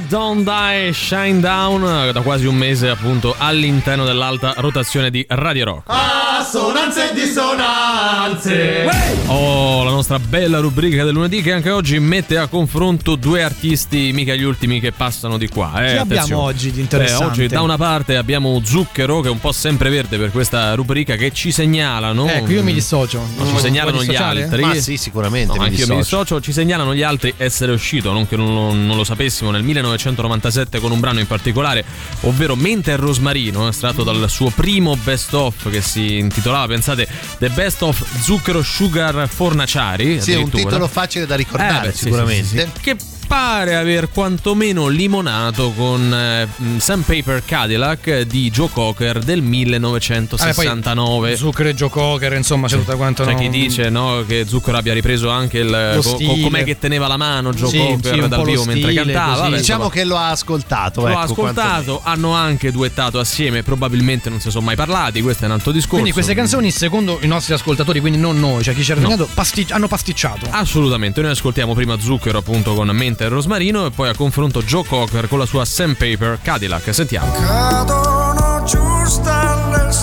Don't Die, Shinedown, da quasi un mese appunto all'interno dell'alta rotazione di Radio Rock. Assonanze e dissonanze. Oh, la nostra bella rubrica del lunedì che anche oggi mette a confronto due artisti, mica gli ultimi che passano di qua. Che abbiamo oggi di interessante? Oggi da una parte abbiamo Zucchero, che è un po' sempreverde per questa rubrica, che ci segnalano. Ecco, io mi dissocio. Ci segnalano gli altri. Ma sì, sicuramente. No, anche io mi dissocio. Ci segnalano gli altri essere uscito, non che non lo sapessimo, nel 1997 con un brano in particolare, ovvero Mente e Rosmarino, estratto dal suo primo best of che si intitolava, pensate, The Best of Zucchero Sugar Fornaciari. Sì, un titolo facile da ricordare, sicuramente. Sì. Che pare aver quantomeno limonato con Sandpaper Cadillac di Joe Cocker del 1969. Poi, Zucchero e Joe Cocker, insomma, c'è tutta quanta. C'è chi dice, no, che Zucchero abbia ripreso anche il com'è che teneva la mano Joe Cocker dal vivo mentre cantava. Vabbè, diciamo che lo ha ascoltato. Lo ha ascoltato, hanno anche duettato assieme, probabilmente non si sono mai parlati, questo è un altro discorso. Quindi queste canzoni, secondo i nostri ascoltatori, quindi non noi, cioè chi ci ha regalato, hanno pasticciato. Assolutamente, noi ascoltiamo prima Zucchero appunto con Mente e Rosmarino e poi a confronto Joe Cocker con la sua Sandpaper Cadillac. Sentiamo.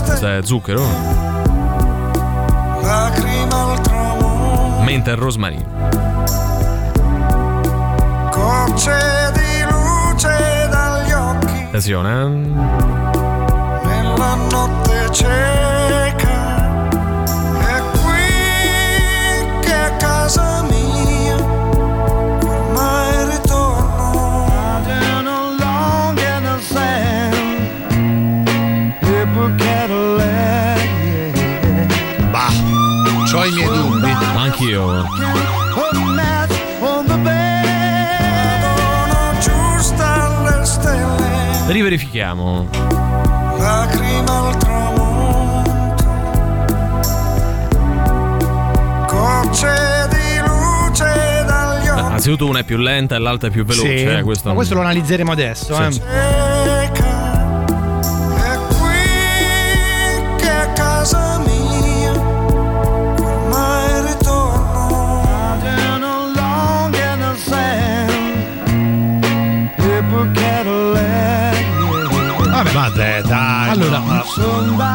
Questo è Zucchero. Mente e Rosmarino. Gocce di luce dagli occhi. Attenzione. Nella notte cieca. È qui che a casa Riverifichiamo. Lacrima al tramonto, gocce di luce dagli occhi. Innanzitutto una è più lenta e l'altra è più veloce, sì. Questo, ma questo lo analizzeremo adesso, sì, sì. È qui che a casa mia ormai ritorno. Vabbè, ma dai. Allora,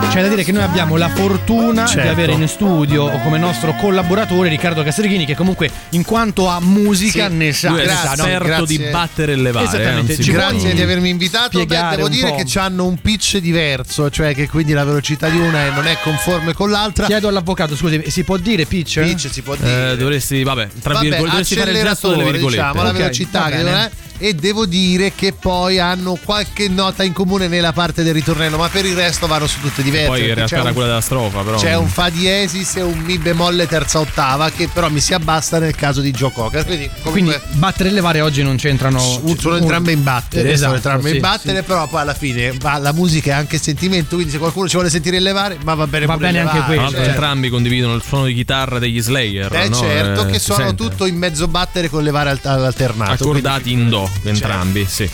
c'è da dire che noi abbiamo la fortuna, certo, di avere in studio come nostro collaboratore Riccardo Castrichini, che comunque in quanto a musica, sì, ne sa, lui è esperto, no? Di battere e levare. Esattamente. Grazie di avermi invitato. Beh, devo dire che hanno un pitch diverso, cioè che quindi la velocità di una non è conforme con l'altra. Chiedo all'avvocato, scusi, si può dire pitch? Pitch si può dire. Dovresti, vabbè, tra virgolette, dovresti fare il gesto delle virgolette. Diciamo, okay, la velocità che non è. E devo dire che poi hanno qualche nota in comune nella parte del ritornello, ma per il resto vanno su tutte diverse. Poi in realtà era quella della strofa, però c'è un fa diesis e un mi bemolle terza ottava, che però mi si abbassa nel caso di Joe Cocker. Quindi, comunque, quindi battere e levare oggi non c'entrano, sono entrambe in battere, esatto, sì, in battere, sì. Però poi alla fine la musica è anche sentimento, quindi se qualcuno ci vuole sentire il levare, ma va bene, va pure bene levare, anche quello, cioè. Entrambi condividono il suono di chitarra degli Slayer, no? Certo, che suonano tutto in mezzo battere con levare alternato, accordati quindi in do. Entrambi, sì.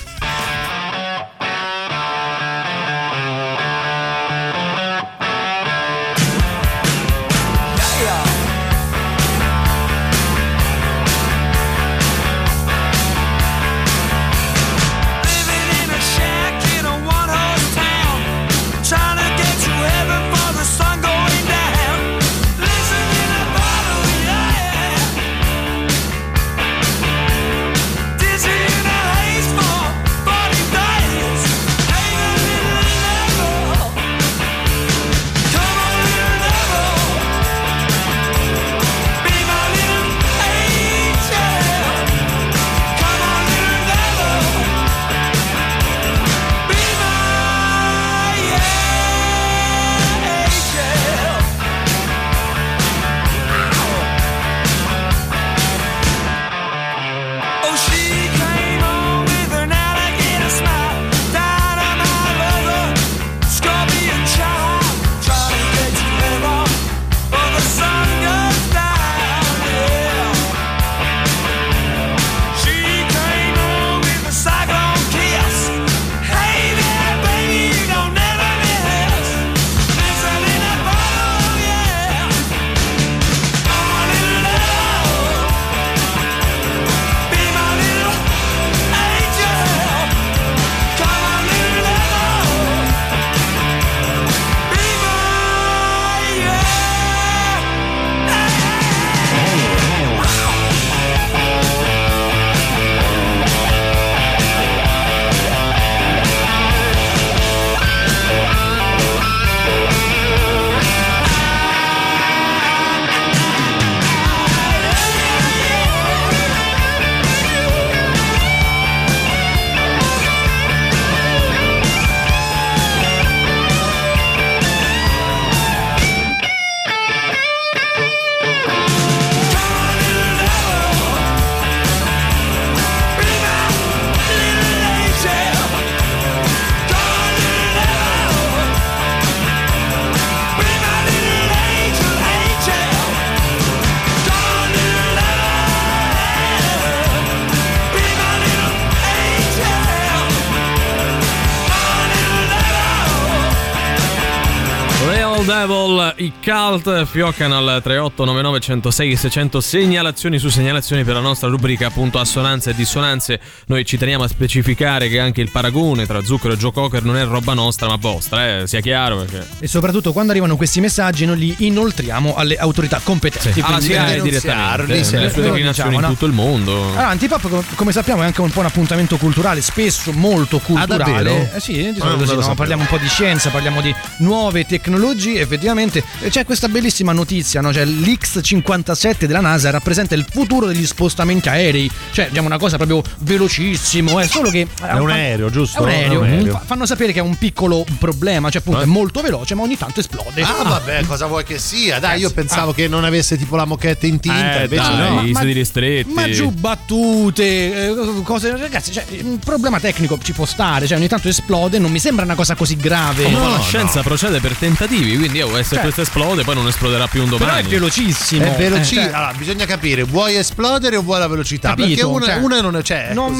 I cult fioccano al 3899 106 600. Segnalazioni su segnalazioni per la nostra rubrica, appunto, assonanze e dissonanze. Noi ci teniamo a specificare che anche il paragone tra Zucchero e Joe Cocker non è roba nostra ma vostra, sia chiaro, perché... E soprattutto quando arrivano questi messaggi noi li inoltriamo alle autorità competenti, sì, alla SIAE direttamente, se le sue declinazioni, diciamo, in tutto il mondo. Allora, Antipop, come sappiamo, è anche un po' un appuntamento culturale, spesso molto culturale. Sì, di solito sì, no, parliamo un po' di scienza, parliamo di nuove tecnologie. oggi effettivamente c'è questa bellissima notizia, no? Cioè, l'X-57 della NASA rappresenta il futuro degli spostamenti aerei, cioè abbiamo una cosa proprio velocissimo, è solo che è un aereo, giusto? È un aereo. Fanno sapere che è un piccolo problema, cioè appunto è molto veloce ma ogni tanto esplode. Ah, vabbè, cosa vuoi che sia? Dai, io pensavo che non avesse tipo la moquette in tinta, invece dai, no, i sedili stretti, ma giù battute, cose, ragazzi, cioè un problema tecnico ci può stare, cioè ogni tanto esplode, non mi sembra una cosa così grave. Oh, no, ma la scienza procede per tentativi, quindi se questo esplode poi non esploderà più un domani. Però è velocissimo. È velocissimo. Allora, bisogna capire, vuoi esplodere o vuoi la velocità? Capito, perché una non c'è. Non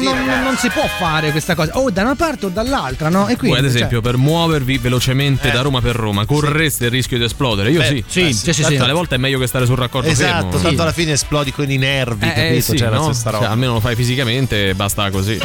si può fare questa cosa o da una parte o dall'altra, no? E quindi, voi, ad esempio, per muovervi velocemente da Roma per Roma, correste il rischio di esplodere? Io sì. Alle volte è meglio che stare sul raccordo fermo. Esatto, tanto alla fine esplodi con i nervi, capito? Sì, cioè, no? Cioè, almeno lo fai fisicamente, basta così.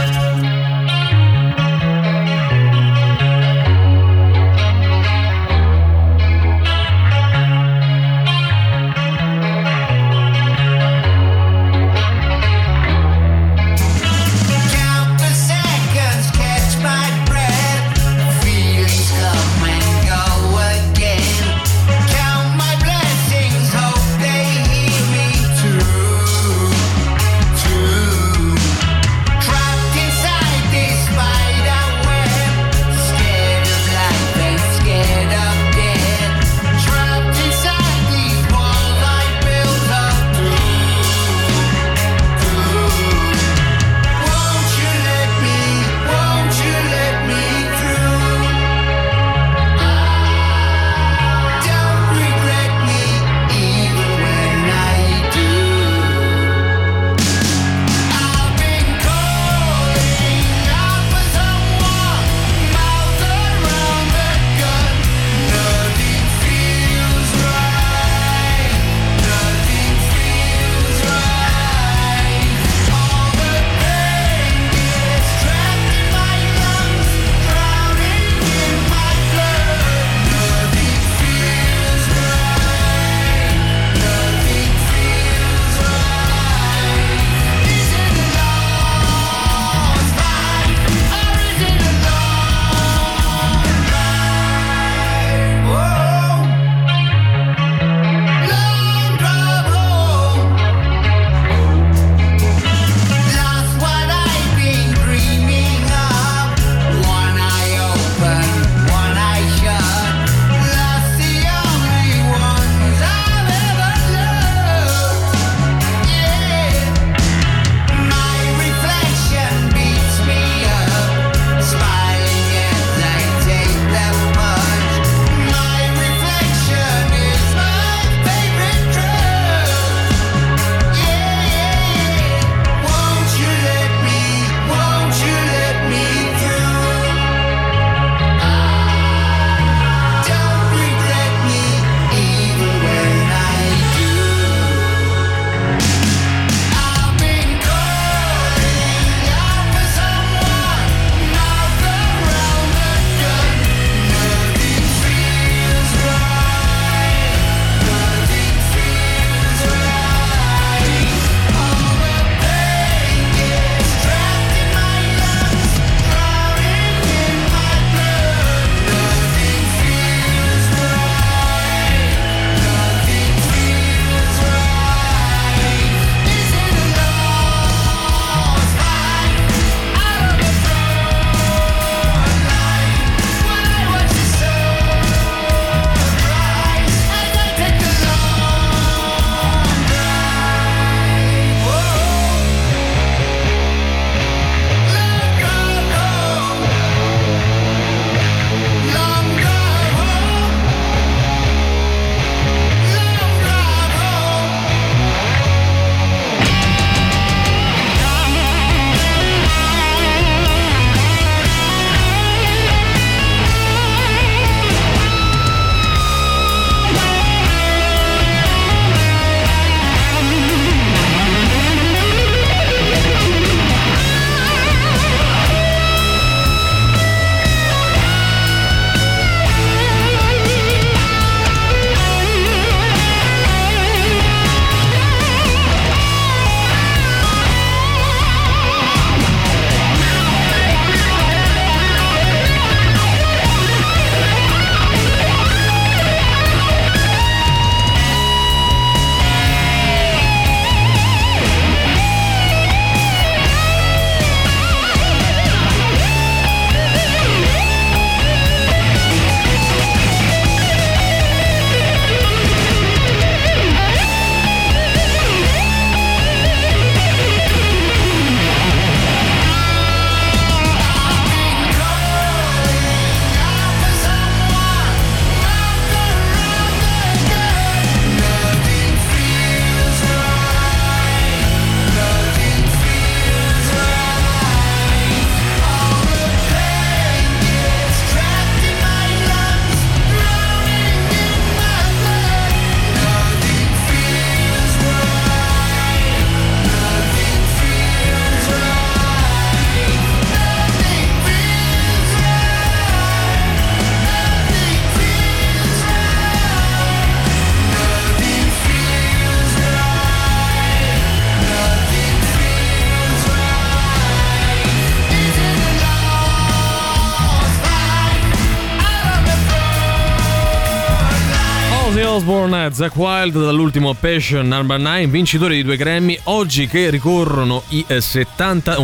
Ozzy Osbourne, Zakk Wylde dall'ultimo Passion No. 9, vincitore di 2 Grammy. Oggi che ricorrono i 53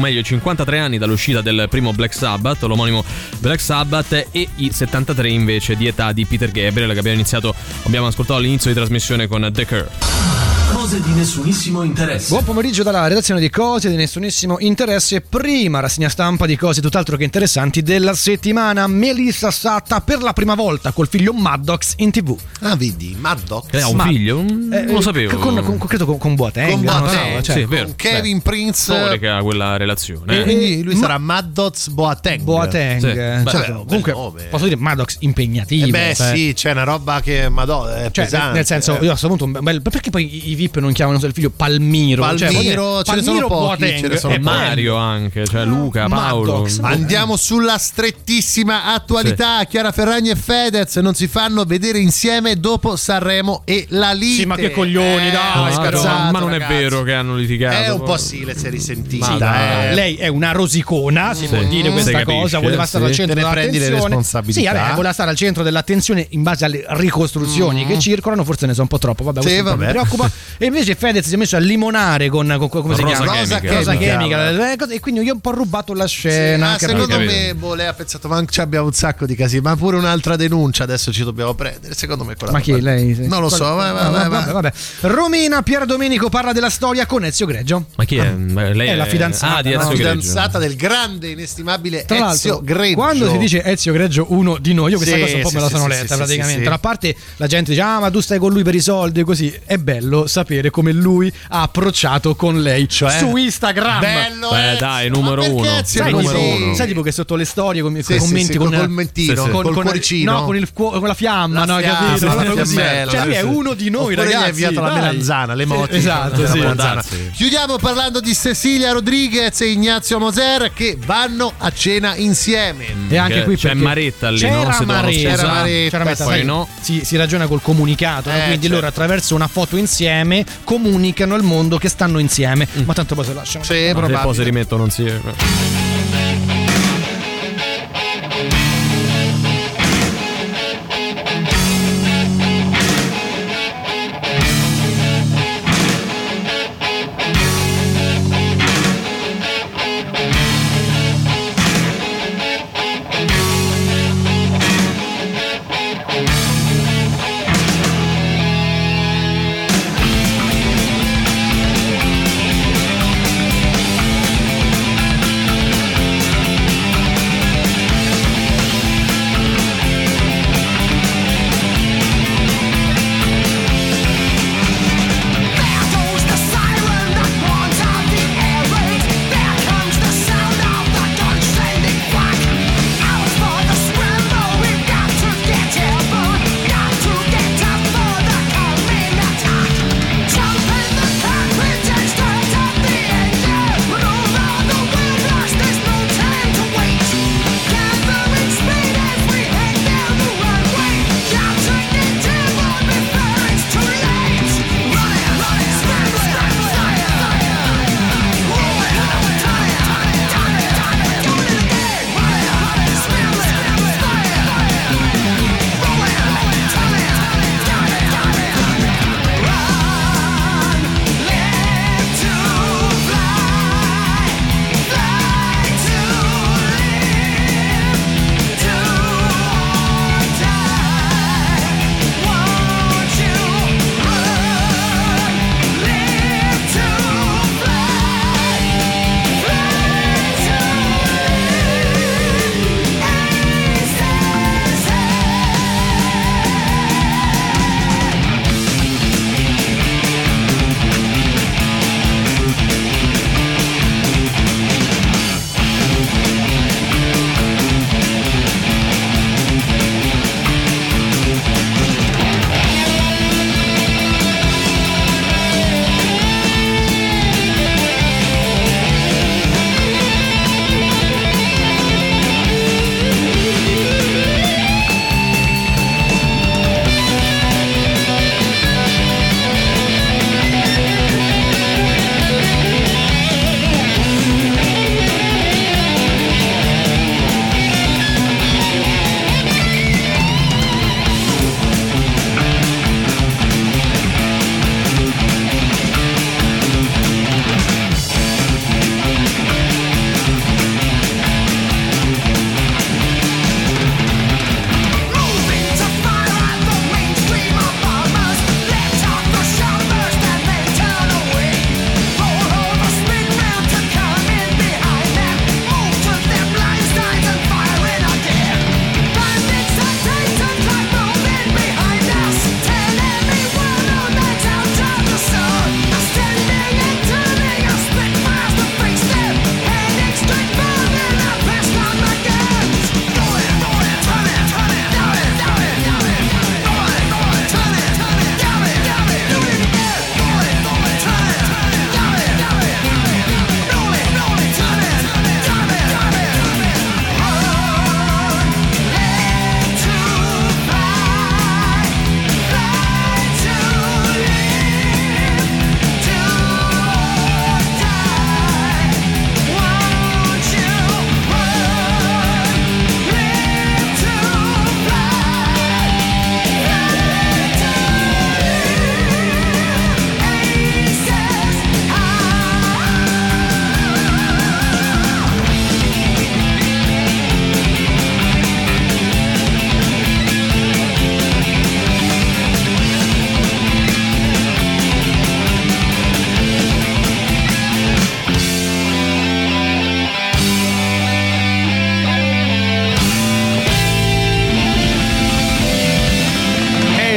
anni dall'uscita del primo Black Sabbath, l'omonimo Black Sabbath, e i 73 invece di età di Peter Gabriel, che abbiamo ascoltato all'inizio di trasmissione con The Cure. Cose di nessunissimo interesse. Buon pomeriggio dalla redazione di Cose di nessunissimo interesse. Prima rassegna stampa di cose tutt'altro che interessanti della settimana. Melissa Satta per la prima volta col figlio Maddox in TV. Ah, vedi, Maddox? Ha un figlio? Non lo sapevo. Credo con Boateng. Con Kevin Prince. Storica quella relazione. Quindi lui sarà Maddox Boateng. Comunque posso dire Maddox impegnativo. Sì, c'è una roba che è pesante. Nel senso, io a questo punto perché poi i VIP non chiamano il figlio Palmiro, ce ne sono pochi, e Mario anche, Luca, Paolo. Maddox. Andiamo sulla strettissima attualità. Sì. Chiara Ferragni e Fedez non si fanno vedere insieme dopo Sanremo e la lite. Sì, ma che coglioni, dai, scazzato, ma non ragazzi. È vero che hanno litigato. È un po' sì, le si è risentita. Sì. Lei è una rosicona, si può dire questa cosa, voleva stare al centro dell'attenzione. Prendi le responsabilità. Sì, voleva stare al centro dell'attenzione in base alle ricostruzioni che circolano, forse ne so un po' troppo, questo mi preoccupa. E invece Fedez si è messo a limonare con come si chiama? Rosa chimica. E quindi io ho un po' rubato la scena. Sì, secondo me lei ha pensato, ma abbiamo un sacco di casi, ma pure un'altra denuncia adesso ci dobbiamo prendere. Secondo me quella. Ma chi lei? Non lo so. Vabbè. Romina Pierdomenico parla della storia con Ezio Greggio. Ma chi è? Lei è la fidanzata, di Ezio Greggio. Fidanzata del grande inestimabile Ezio Greggio. Quando si dice Ezio Greggio uno di noi, io questa cosa un po' me la sono letta praticamente. A parte la gente dice ma tu stai con lui per i soldi, così è bello sapere come lui ha approcciato con lei, cioè su Instagram. Bello, dai, numero 1. Sai tipo che sotto le storie commenti con il commentino, col cuoricino, no, con la fiamma, no, capito? Cioè lui è uno di noi, ragazzi. Gli ha avviato la melanzana, le moti. Esatto, chiudiamo parlando di Cecilia Rodriguez e Ignazio Moser che vanno a cena insieme. E anche qui c'è Maretta lì, no? C'era Maretta. Poi no. Si ragiona col comunicato, quindi loro attraverso una foto insieme comunicano al mondo che stanno insieme, ma tanto poi si lasciano. Sì, ma poi si rimettono insieme.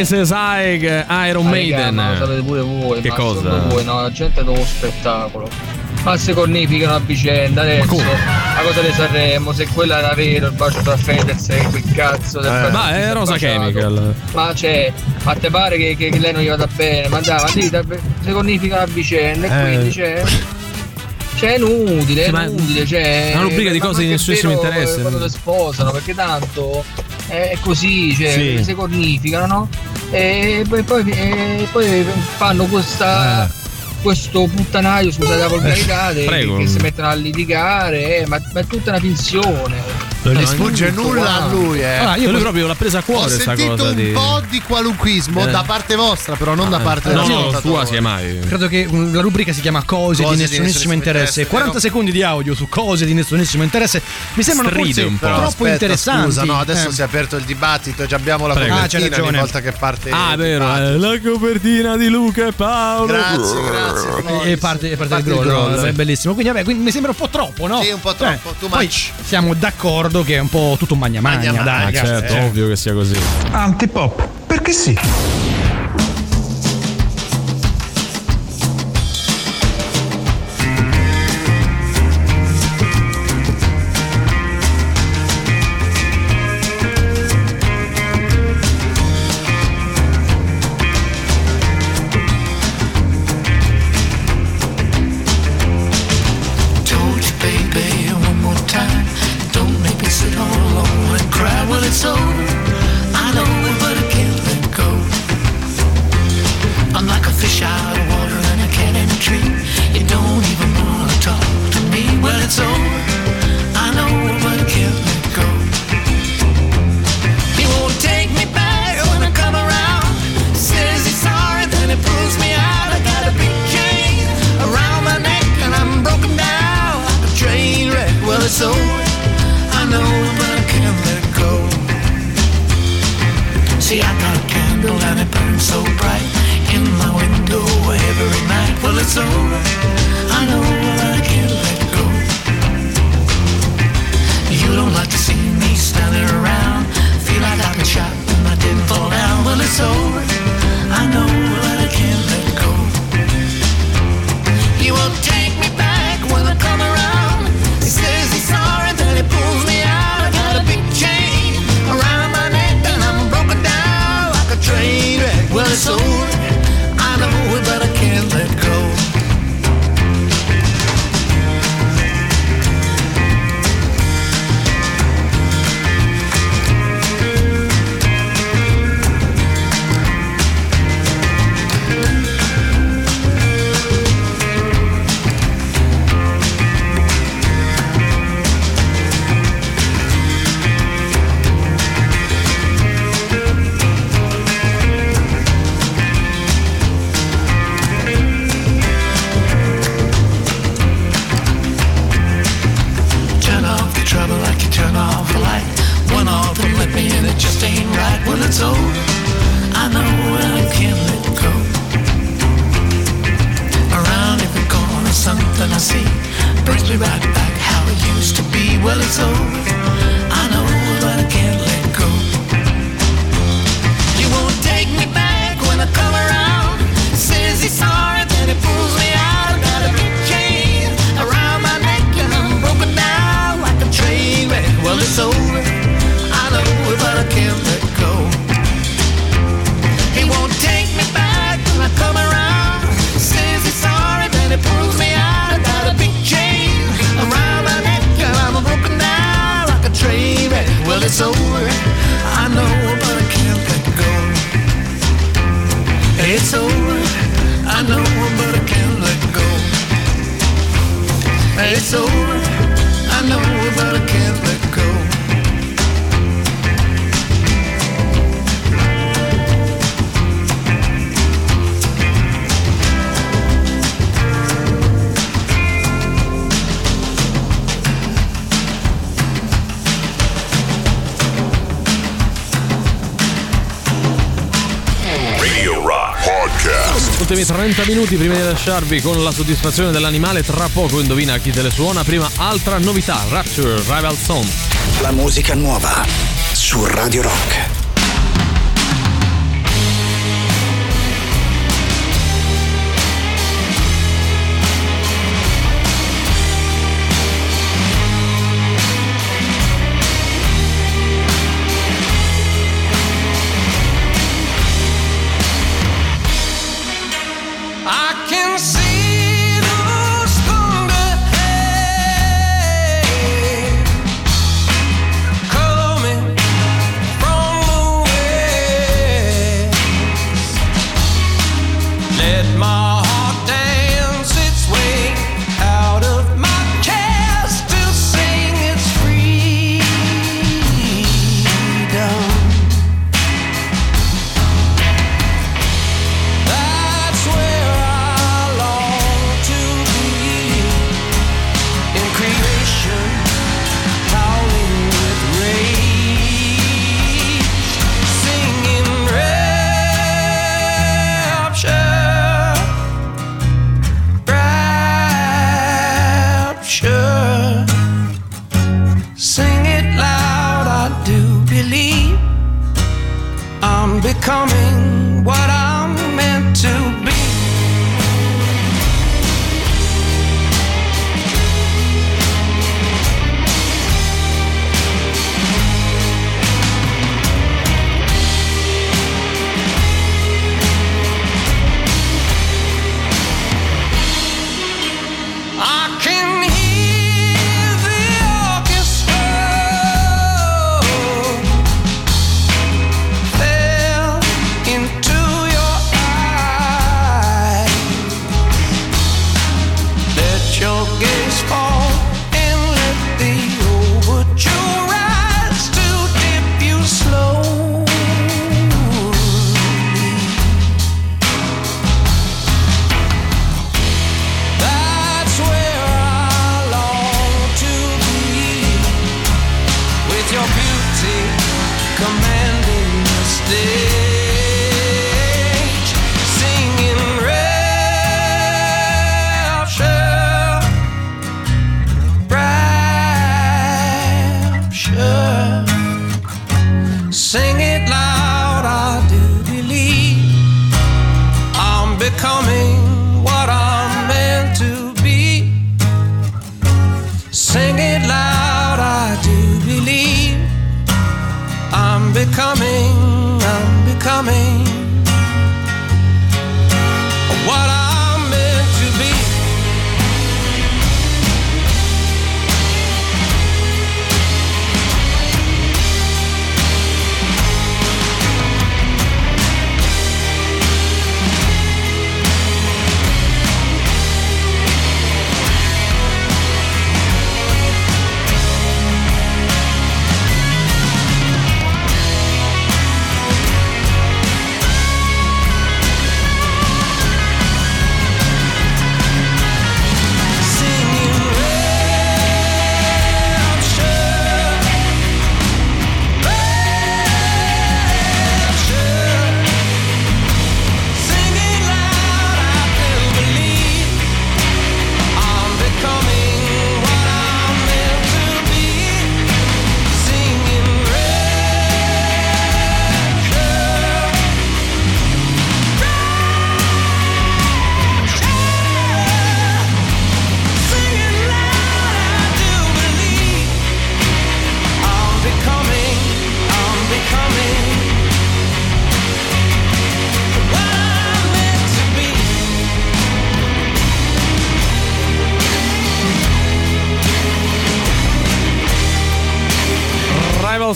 Ice Side, Iron Maiden. Ma sapete pure voi, che cosa? Voi, no, la gente è uno spettacolo. Ma se cornificano a vicenda adesso. La cosa di Sanremo, se quella era vero, il bacio tra Fedez e quel cazzo del ma è Rosa baciato. Chemical. Ma c'è, ma te pare che lei non gli vada bene? Ma dai, ma lì se cornificano a vicenda e quindi c'è. C'è inutile, è inutile, c'è una rubrica di cose di nessunissimo interesse quando le sposano, perché tanto è così, cioè sì. Si cornificano, no? E poi fanno questa questo puttanaio, scusate la volgarità, che si mettono a litigare, ma è tutta una finzione. Non gli sfugge nulla a lui, Allora, io lui proprio l'ha presa a cuore questa cosa. Ho sentito un po' di qualunquismo da parte vostra, però non da parte della no, tua sia mai. Credo che la rubrica si chiama Cose di nessunissimo interesse. 40 secondi di audio su cose di nessunissimo interesse mi sembrano forse un po' troppo interessanti. Scusa, no, adesso si è aperto il dibattito, già abbiamo la copertina ogni volta che parte. Ah, vero, la copertina di Luca e Paolo. Grazie. E parte il grollo, è bellissimo. Quindi vabbè, mi sembra un po' troppo, no? Sì, un po' troppo. Poi siamo d'accordo che è un po' tutto un magna magna, dai, certo, ovvio che sia così. Antipop, perché sì. Ultimi 30 minuti prima di lasciarvi con la soddisfazione dell'animale. Tra poco indovina chi te le suona. Prima altra novità, Rapture, Rival Song. La musica nuova su Radio Rock. becoming what I'm meant to be.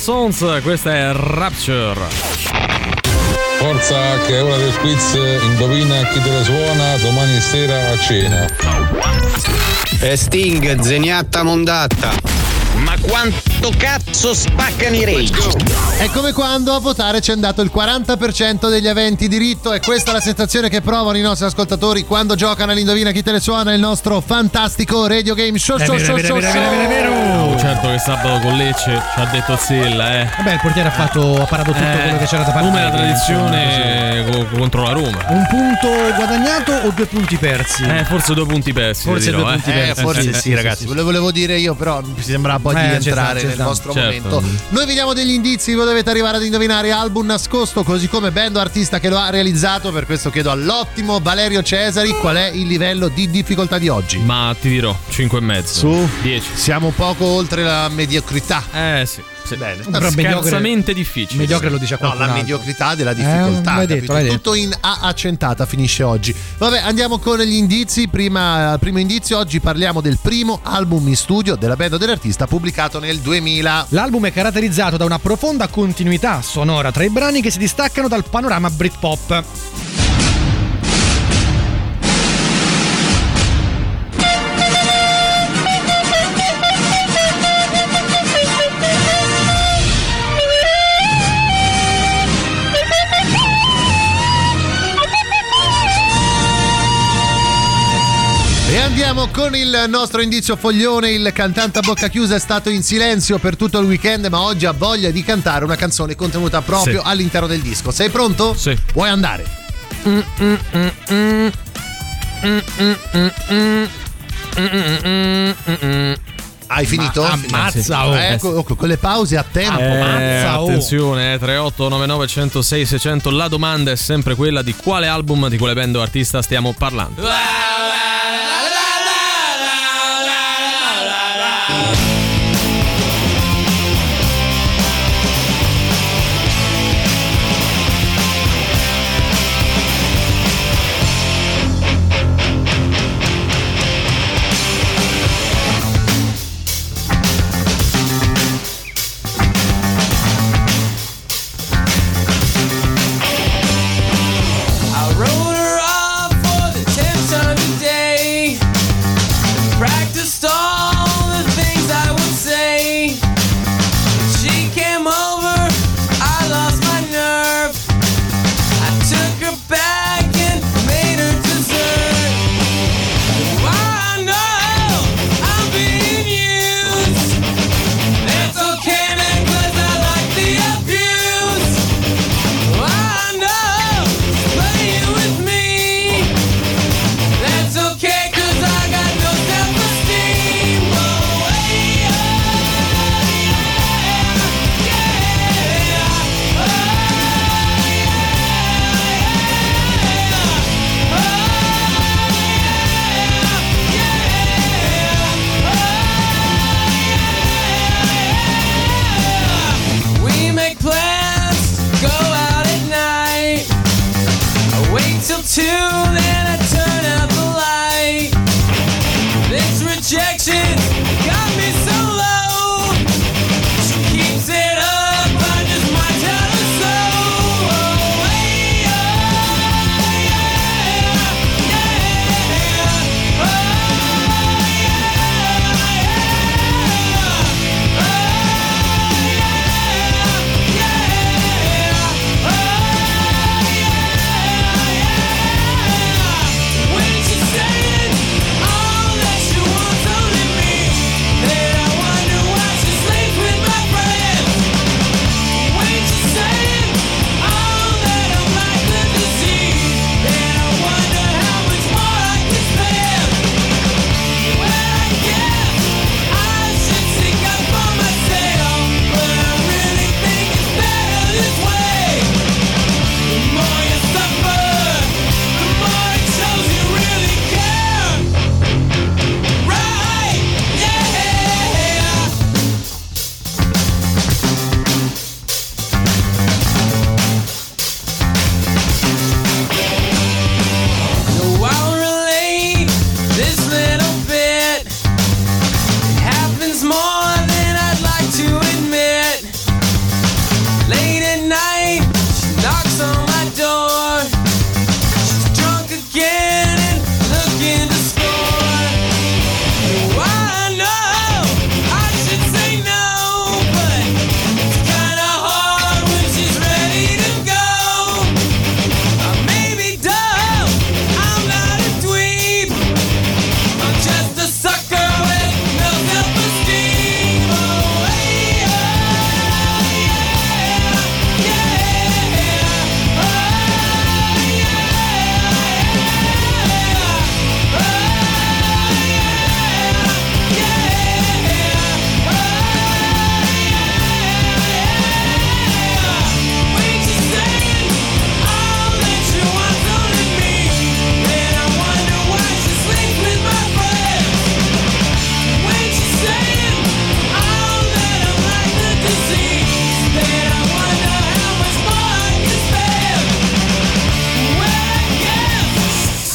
Sons, questa è Rapture. Forza che è ora del quiz, indovina chi te la suona domani sera a cena. E Sting, Zeniatta Mondatta. Ma quanto cazzo spaccano i Rage? È come quando a votare c'è andato il 40% degli aventi diritto, e questa è la sensazione che provano i nostri ascoltatori quando giocano all'indovina chi te le suona, il nostro fantastico radio game show. Certo che sabato con Lecce ci ha detto Zilla, eh. Vabbè, il portiere ha parato tutto quello che c'era da partire. Come la tradizione contro la Roma. Un punto guadagnato o due punti persi? Forse due punti persi. Forse due punti persi, ragazzi. Ve lo volevo dire io, però mi sembrava poi di entrare nel vostro momento. Noi vi diamo degli indizi, voi dovete arrivare ad indovinare album nascosto, così come band o artista che lo ha realizzato. Per questo chiedo all'ottimo Valerio Cesari qual è il livello di difficoltà di oggi. Ma ti dirò 5,5 su 10. Siamo poco oltre la mediocrità. Sì. Bene. Scarsamente difficile. Mediocre lo dice a qualcun altro. La mediocrità della difficoltà. L'hai detto. Tutto in A accentata finisce oggi. Vabbè, andiamo con gli indizi. Primo indizio: oggi parliamo del primo album in studio della band o dell'artista pubblicato nel 2000. L'album è caratterizzato da una profonda continuità sonora tra i brani che si distaccano dal panorama Britpop. Andiamo con il nostro indizio foglione. Il cantante a bocca chiusa è stato in silenzio per tutto il weekend, ma oggi ha voglia di cantare una canzone contenuta proprio all'interno del disco. Sei pronto? Sì. Vuoi andare? Hai finito? Ammazza, oh. Ecco, con le pause a tempo. Ammazza, attenzione, 38 99 106 600. La domanda è sempre quella di quale album, di quale band o artista stiamo parlando.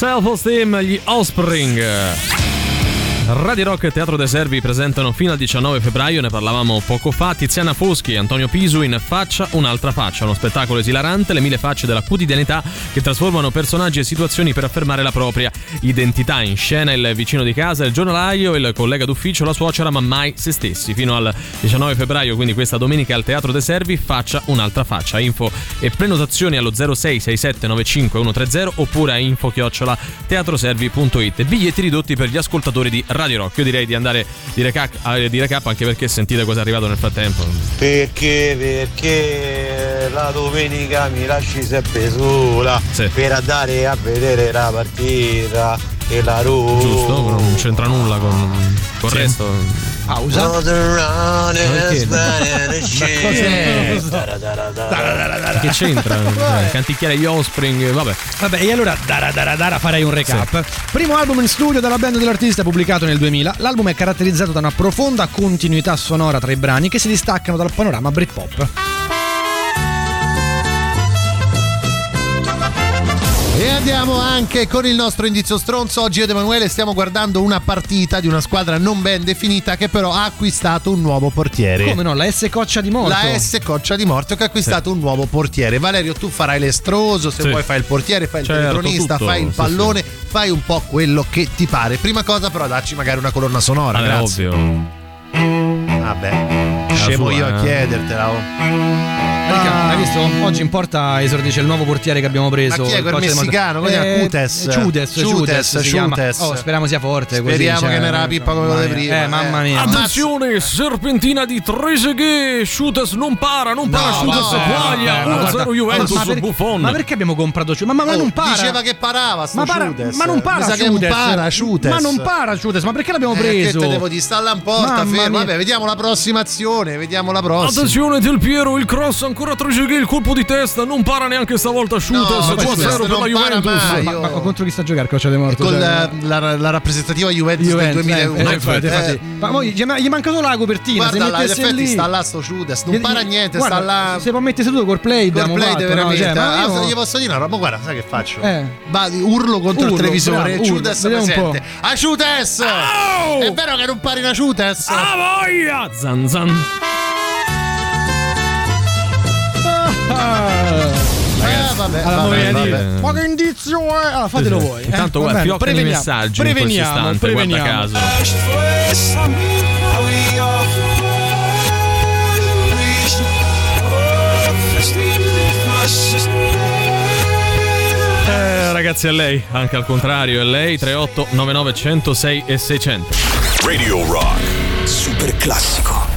Self-Esteem, gli Offspring. Radio Rock e Teatro De Servi presentano fino al 19 febbraio, ne parlavamo poco fa, Tiziana Foschi e Antonio Pisu in Faccia un'altra faccia, uno spettacolo esilarante, le mille facce della quotidianità che trasformano personaggi e situazioni per affermare la propria identità. In scena il vicino di casa, il giornalaio, il collega d'ufficio, la suocera, ma mai se stessi. Fino al 19 febbraio, quindi questa domenica, al Teatro De Servi, Faccia un'altra faccia. Info e prenotazioni allo 06 67 95 130 oppure a info@teatroservi.it. Biglietti ridotti per gli ascoltatori di Radio Rock. Io direi di andare di recap, anche perché sentite cosa è arrivato nel frattempo. Perché la domenica mi lasci sempre sola, sì, per andare a vedere la partita e la Roma. Giusto, non c'entra nulla con il resto. pausa. Che c'entra? Canticchiare gli Offspring, vabbè. Vabbè, e allora farei un recap. Sì. Primo album in studio dalla band dell'artista pubblicato nel 2000. L'album è caratterizzato da una profonda continuità sonora tra i brani che si distaccano dal panorama Britpop. E andiamo anche con il nostro indizio stronzo. Oggi io ed Emanuele stiamo guardando una partita di una squadra non ben definita che però ha acquistato un nuovo portiere. Come no, la S Coccia di Morto. La S Coccia di Morto che ha acquistato un nuovo portiere. Valerio, tu farai l'estroso, se vuoi fai il portiere, fai il telecronista, fai il pallone, fai un po' quello che ti pare. Prima cosa però dacci magari una colonna sonora. Grazie. Ovvio. Vabbè, scemo io a chiedertela. Hai visto? Oggi in porta esordisce il nuovo portiere che abbiamo preso. Ma chi è quel messicano? Ciudes. Speriamo sia forte. Speriamo così, che non era la pippa come quella di prima. Mamma mia. Attenzione, serpentina di Trezeguet. Ciudes non para. Ciudes guaglia 1-0 Juventus su Buffon. Ma perché abbiamo comprato Ciudes? Ma non para. Diceva che parava sto Ciudes. Ma non para Ciudes. Ma perché l'abbiamo preso? Che te devo dire? Sta là in porta, fermo. Vabbè, vediamo la prossima azione. Attenzione Del Piero, il cross ancora Trezeguet, il colpo di testa non para neanche stavolta Ciudes, 2-0 per la Juventus. Ma contro chi sta a giocare Coccia di Morto? Con la rappresentativa Juventus del 2001. Infatti. Ma gli manca solo la copertina. Guarda, in effetti sta là sto Ciudes, non para niente, guarda, sta là. Se può mettere seduto col play, veramente. Ma gli posso dire una roba, ma guarda, sai che faccio? Urlo contro il televisore, Ciudes presente. A Ciudes! È vero che non pari una Ciudes? Voglia! Zanzan! Vabbè. Ma che indizio è? Allora, fatelo voi. Intanto guarda, fiocca i messaggi in questo istante, guarda caso. Ragazzi, è lei, anche al contrario, è lei. 38 99 106 e 600. Radio Rock Super Classico.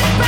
Sit back.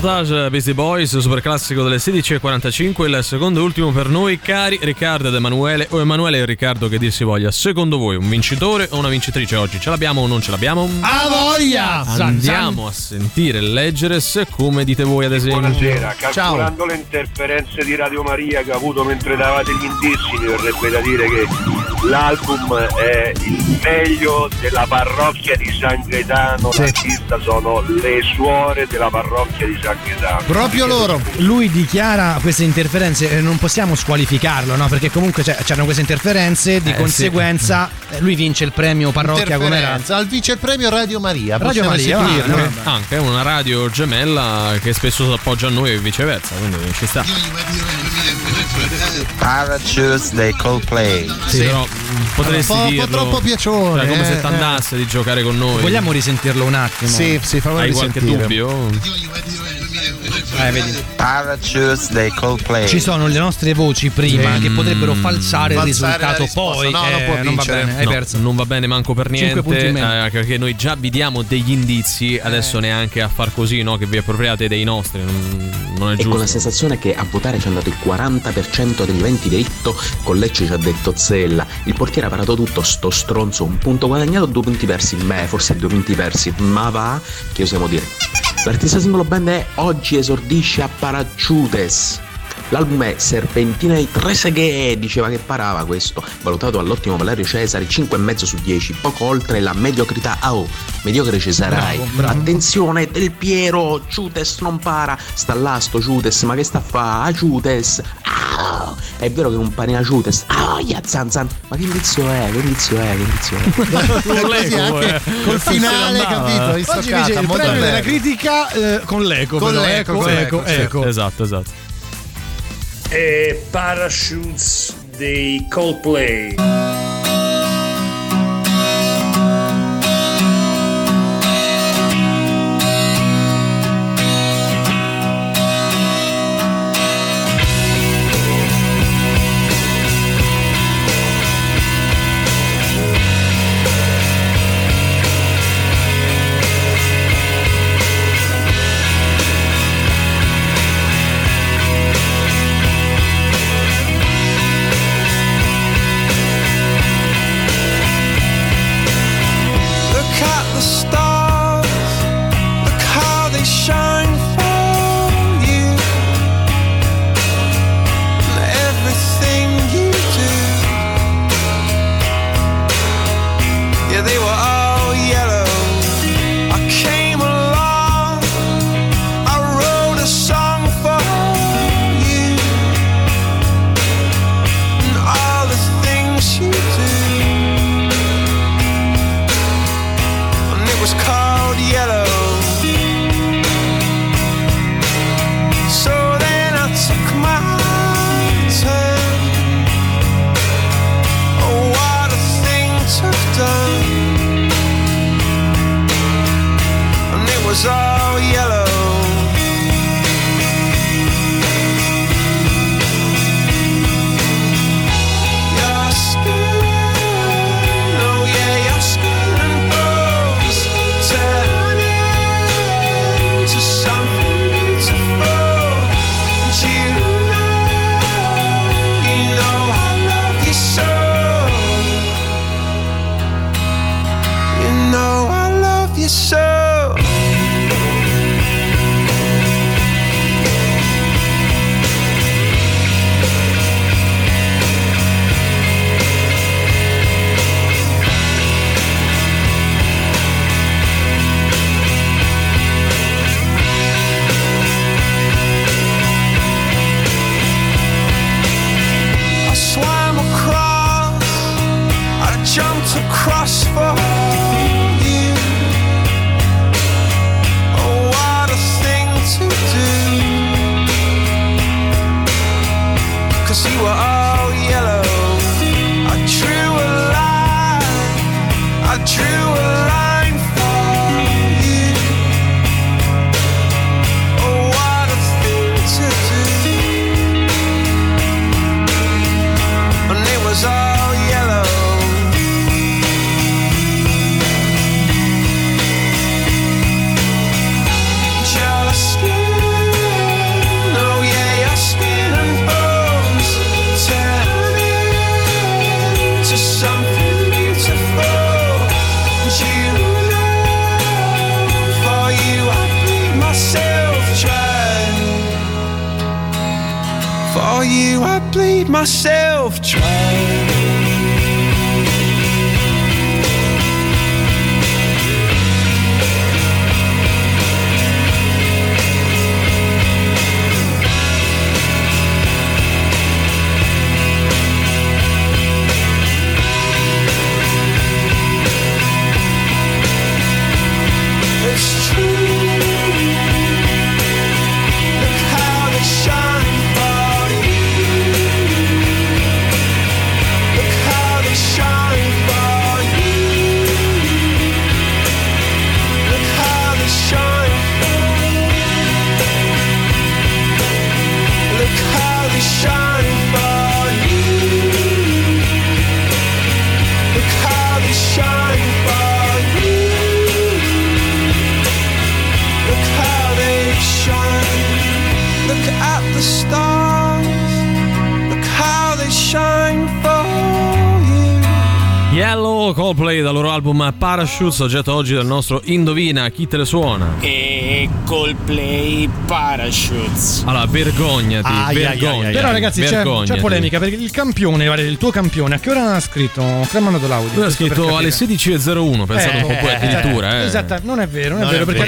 Sabotage, Beastie Boys, super classico delle 16.45, il secondo e ultimo per noi, cari Riccardo ed Emanuele, o Emanuele e Riccardo che dir si voglia. Secondo voi un vincitore o una vincitrice oggi? Ce l'abbiamo o non ce l'abbiamo? A voglia! Andiamo a sentire e leggere se come dite voi, ad esempio. Buonasera, calcolando le interferenze di Radio Maria che ha avuto mentre davate gli indizi, mi verrebbe da dire che l'album è il meglio della parrocchia di San Gaetano, sì. L'artista sono le suore della parrocchia di San Gaetano. Proprio loro. Lui dichiara queste interferenze e non possiamo squalificarlo, no? Perché comunque c'erano queste interferenze, di conseguenza sì. Lui vince il premio parrocchia, com'era? Al vice premio Radio Maria. Radio Maria, anche una radio gemella che spesso si appoggia a noi e viceversa, quindi ci sta. Parachutes dei Coldplay. Sì, però potresti dirlo un po' troppo piacevole, cioè, come se t'andasse di giocare con noi. Vogliamo risentirlo un attimo? Sì, fammi risentire. Hai qualche dubbio? Parachutes dei Coldplay. Ci sono le nostre voci prima che potrebbero falsare il risultato. Poi non va bene, hai perso. Non va bene manco per niente, perché noi già vi diamo degli indizi. Adesso neanche a far così, no? Che vi appropriate dei nostri. Non è giusto. E con la sensazione che a votare ci è andato il 40% degli eventi diritto. Con Lecce ci ha detto Zella, il portiere ha parato tutto, sto stronzo. Un punto guadagnato, 2 punti persi. Forse 2 punti persi. Ma va, che osiamo dire. L'artista singolo band è Oggi esordisce a Parachutes. L'album è Serpentina di Treseghe, diceva che parava questo, valutato all'ottimo Valerio Cesari, 5,5 su 10, poco oltre la mediocrità. Mediocre Cesarai. Bravo. Attenzione, Del Piero, Ciutes non para, sta là sto Ciutes, ma che sta a fa? Ciutes, è vero che è un panina Ciutes, zan. Ma che indizio è, col finale, capito? Oggi dice il premio della critica con l'eco. Con l'eco. Esatto. E Parachutes dei Coldplay. keep myself trying. Coldplay dal loro album Parachutes, oggetto oggi del nostro Indovina chi te le suona. E Coldplay Parachutes. Allora, vergognati. Però ragazzi c'è polemica, perché il campione, vale, il tuo campione, a che ora ha scritto? Che ha mandato l'audio? Lui ha scritto alle 16.01, pensate un po' poi addirittura. Esatto, non è vero, perché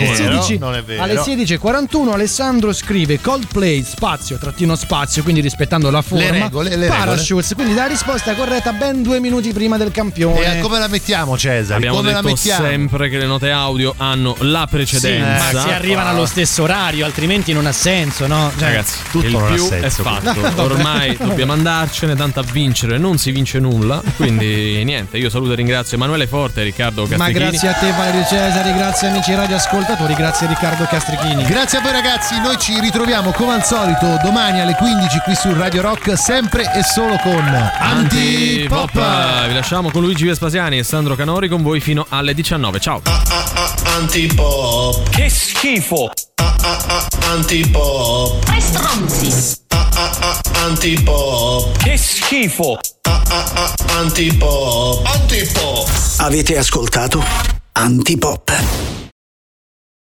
alle 16.41 Alessandro scrive Coldplay _, quindi rispettando la forma, le regole. Parachutes, quindi la risposta corretta ben 2 minuti prima del campione. Come la mettiamo, Cesare? Abbiamo detto sempre che le note audio hanno la precedenza. Sì, ma si arrivano allo stesso orario, altrimenti non ha senso, no? Cioè, ragazzi, tutto il non più ha senso, è fatto. No, ormai dobbiamo andarcene, tanto a vincere non si vince nulla. Quindi niente, io saluto e ringrazio Emanuele Forte e Riccardo Castrichini. Ma grazie a te Valerio Cesari, grazie amici radioascoltatori, grazie Riccardo Castrichini. Grazie a voi ragazzi, noi ci ritroviamo come al solito domani alle 15 qui su Radio Rock, sempre e solo con Antipop. Vi lasciamo con Luigi Vespasiano e Sandro Canori con voi fino alle 19. Ciao. Antipop. Che schifo. Antipop. Che stronzi. Antipop. Che schifo. Antipop. Avete ascoltato Antipop.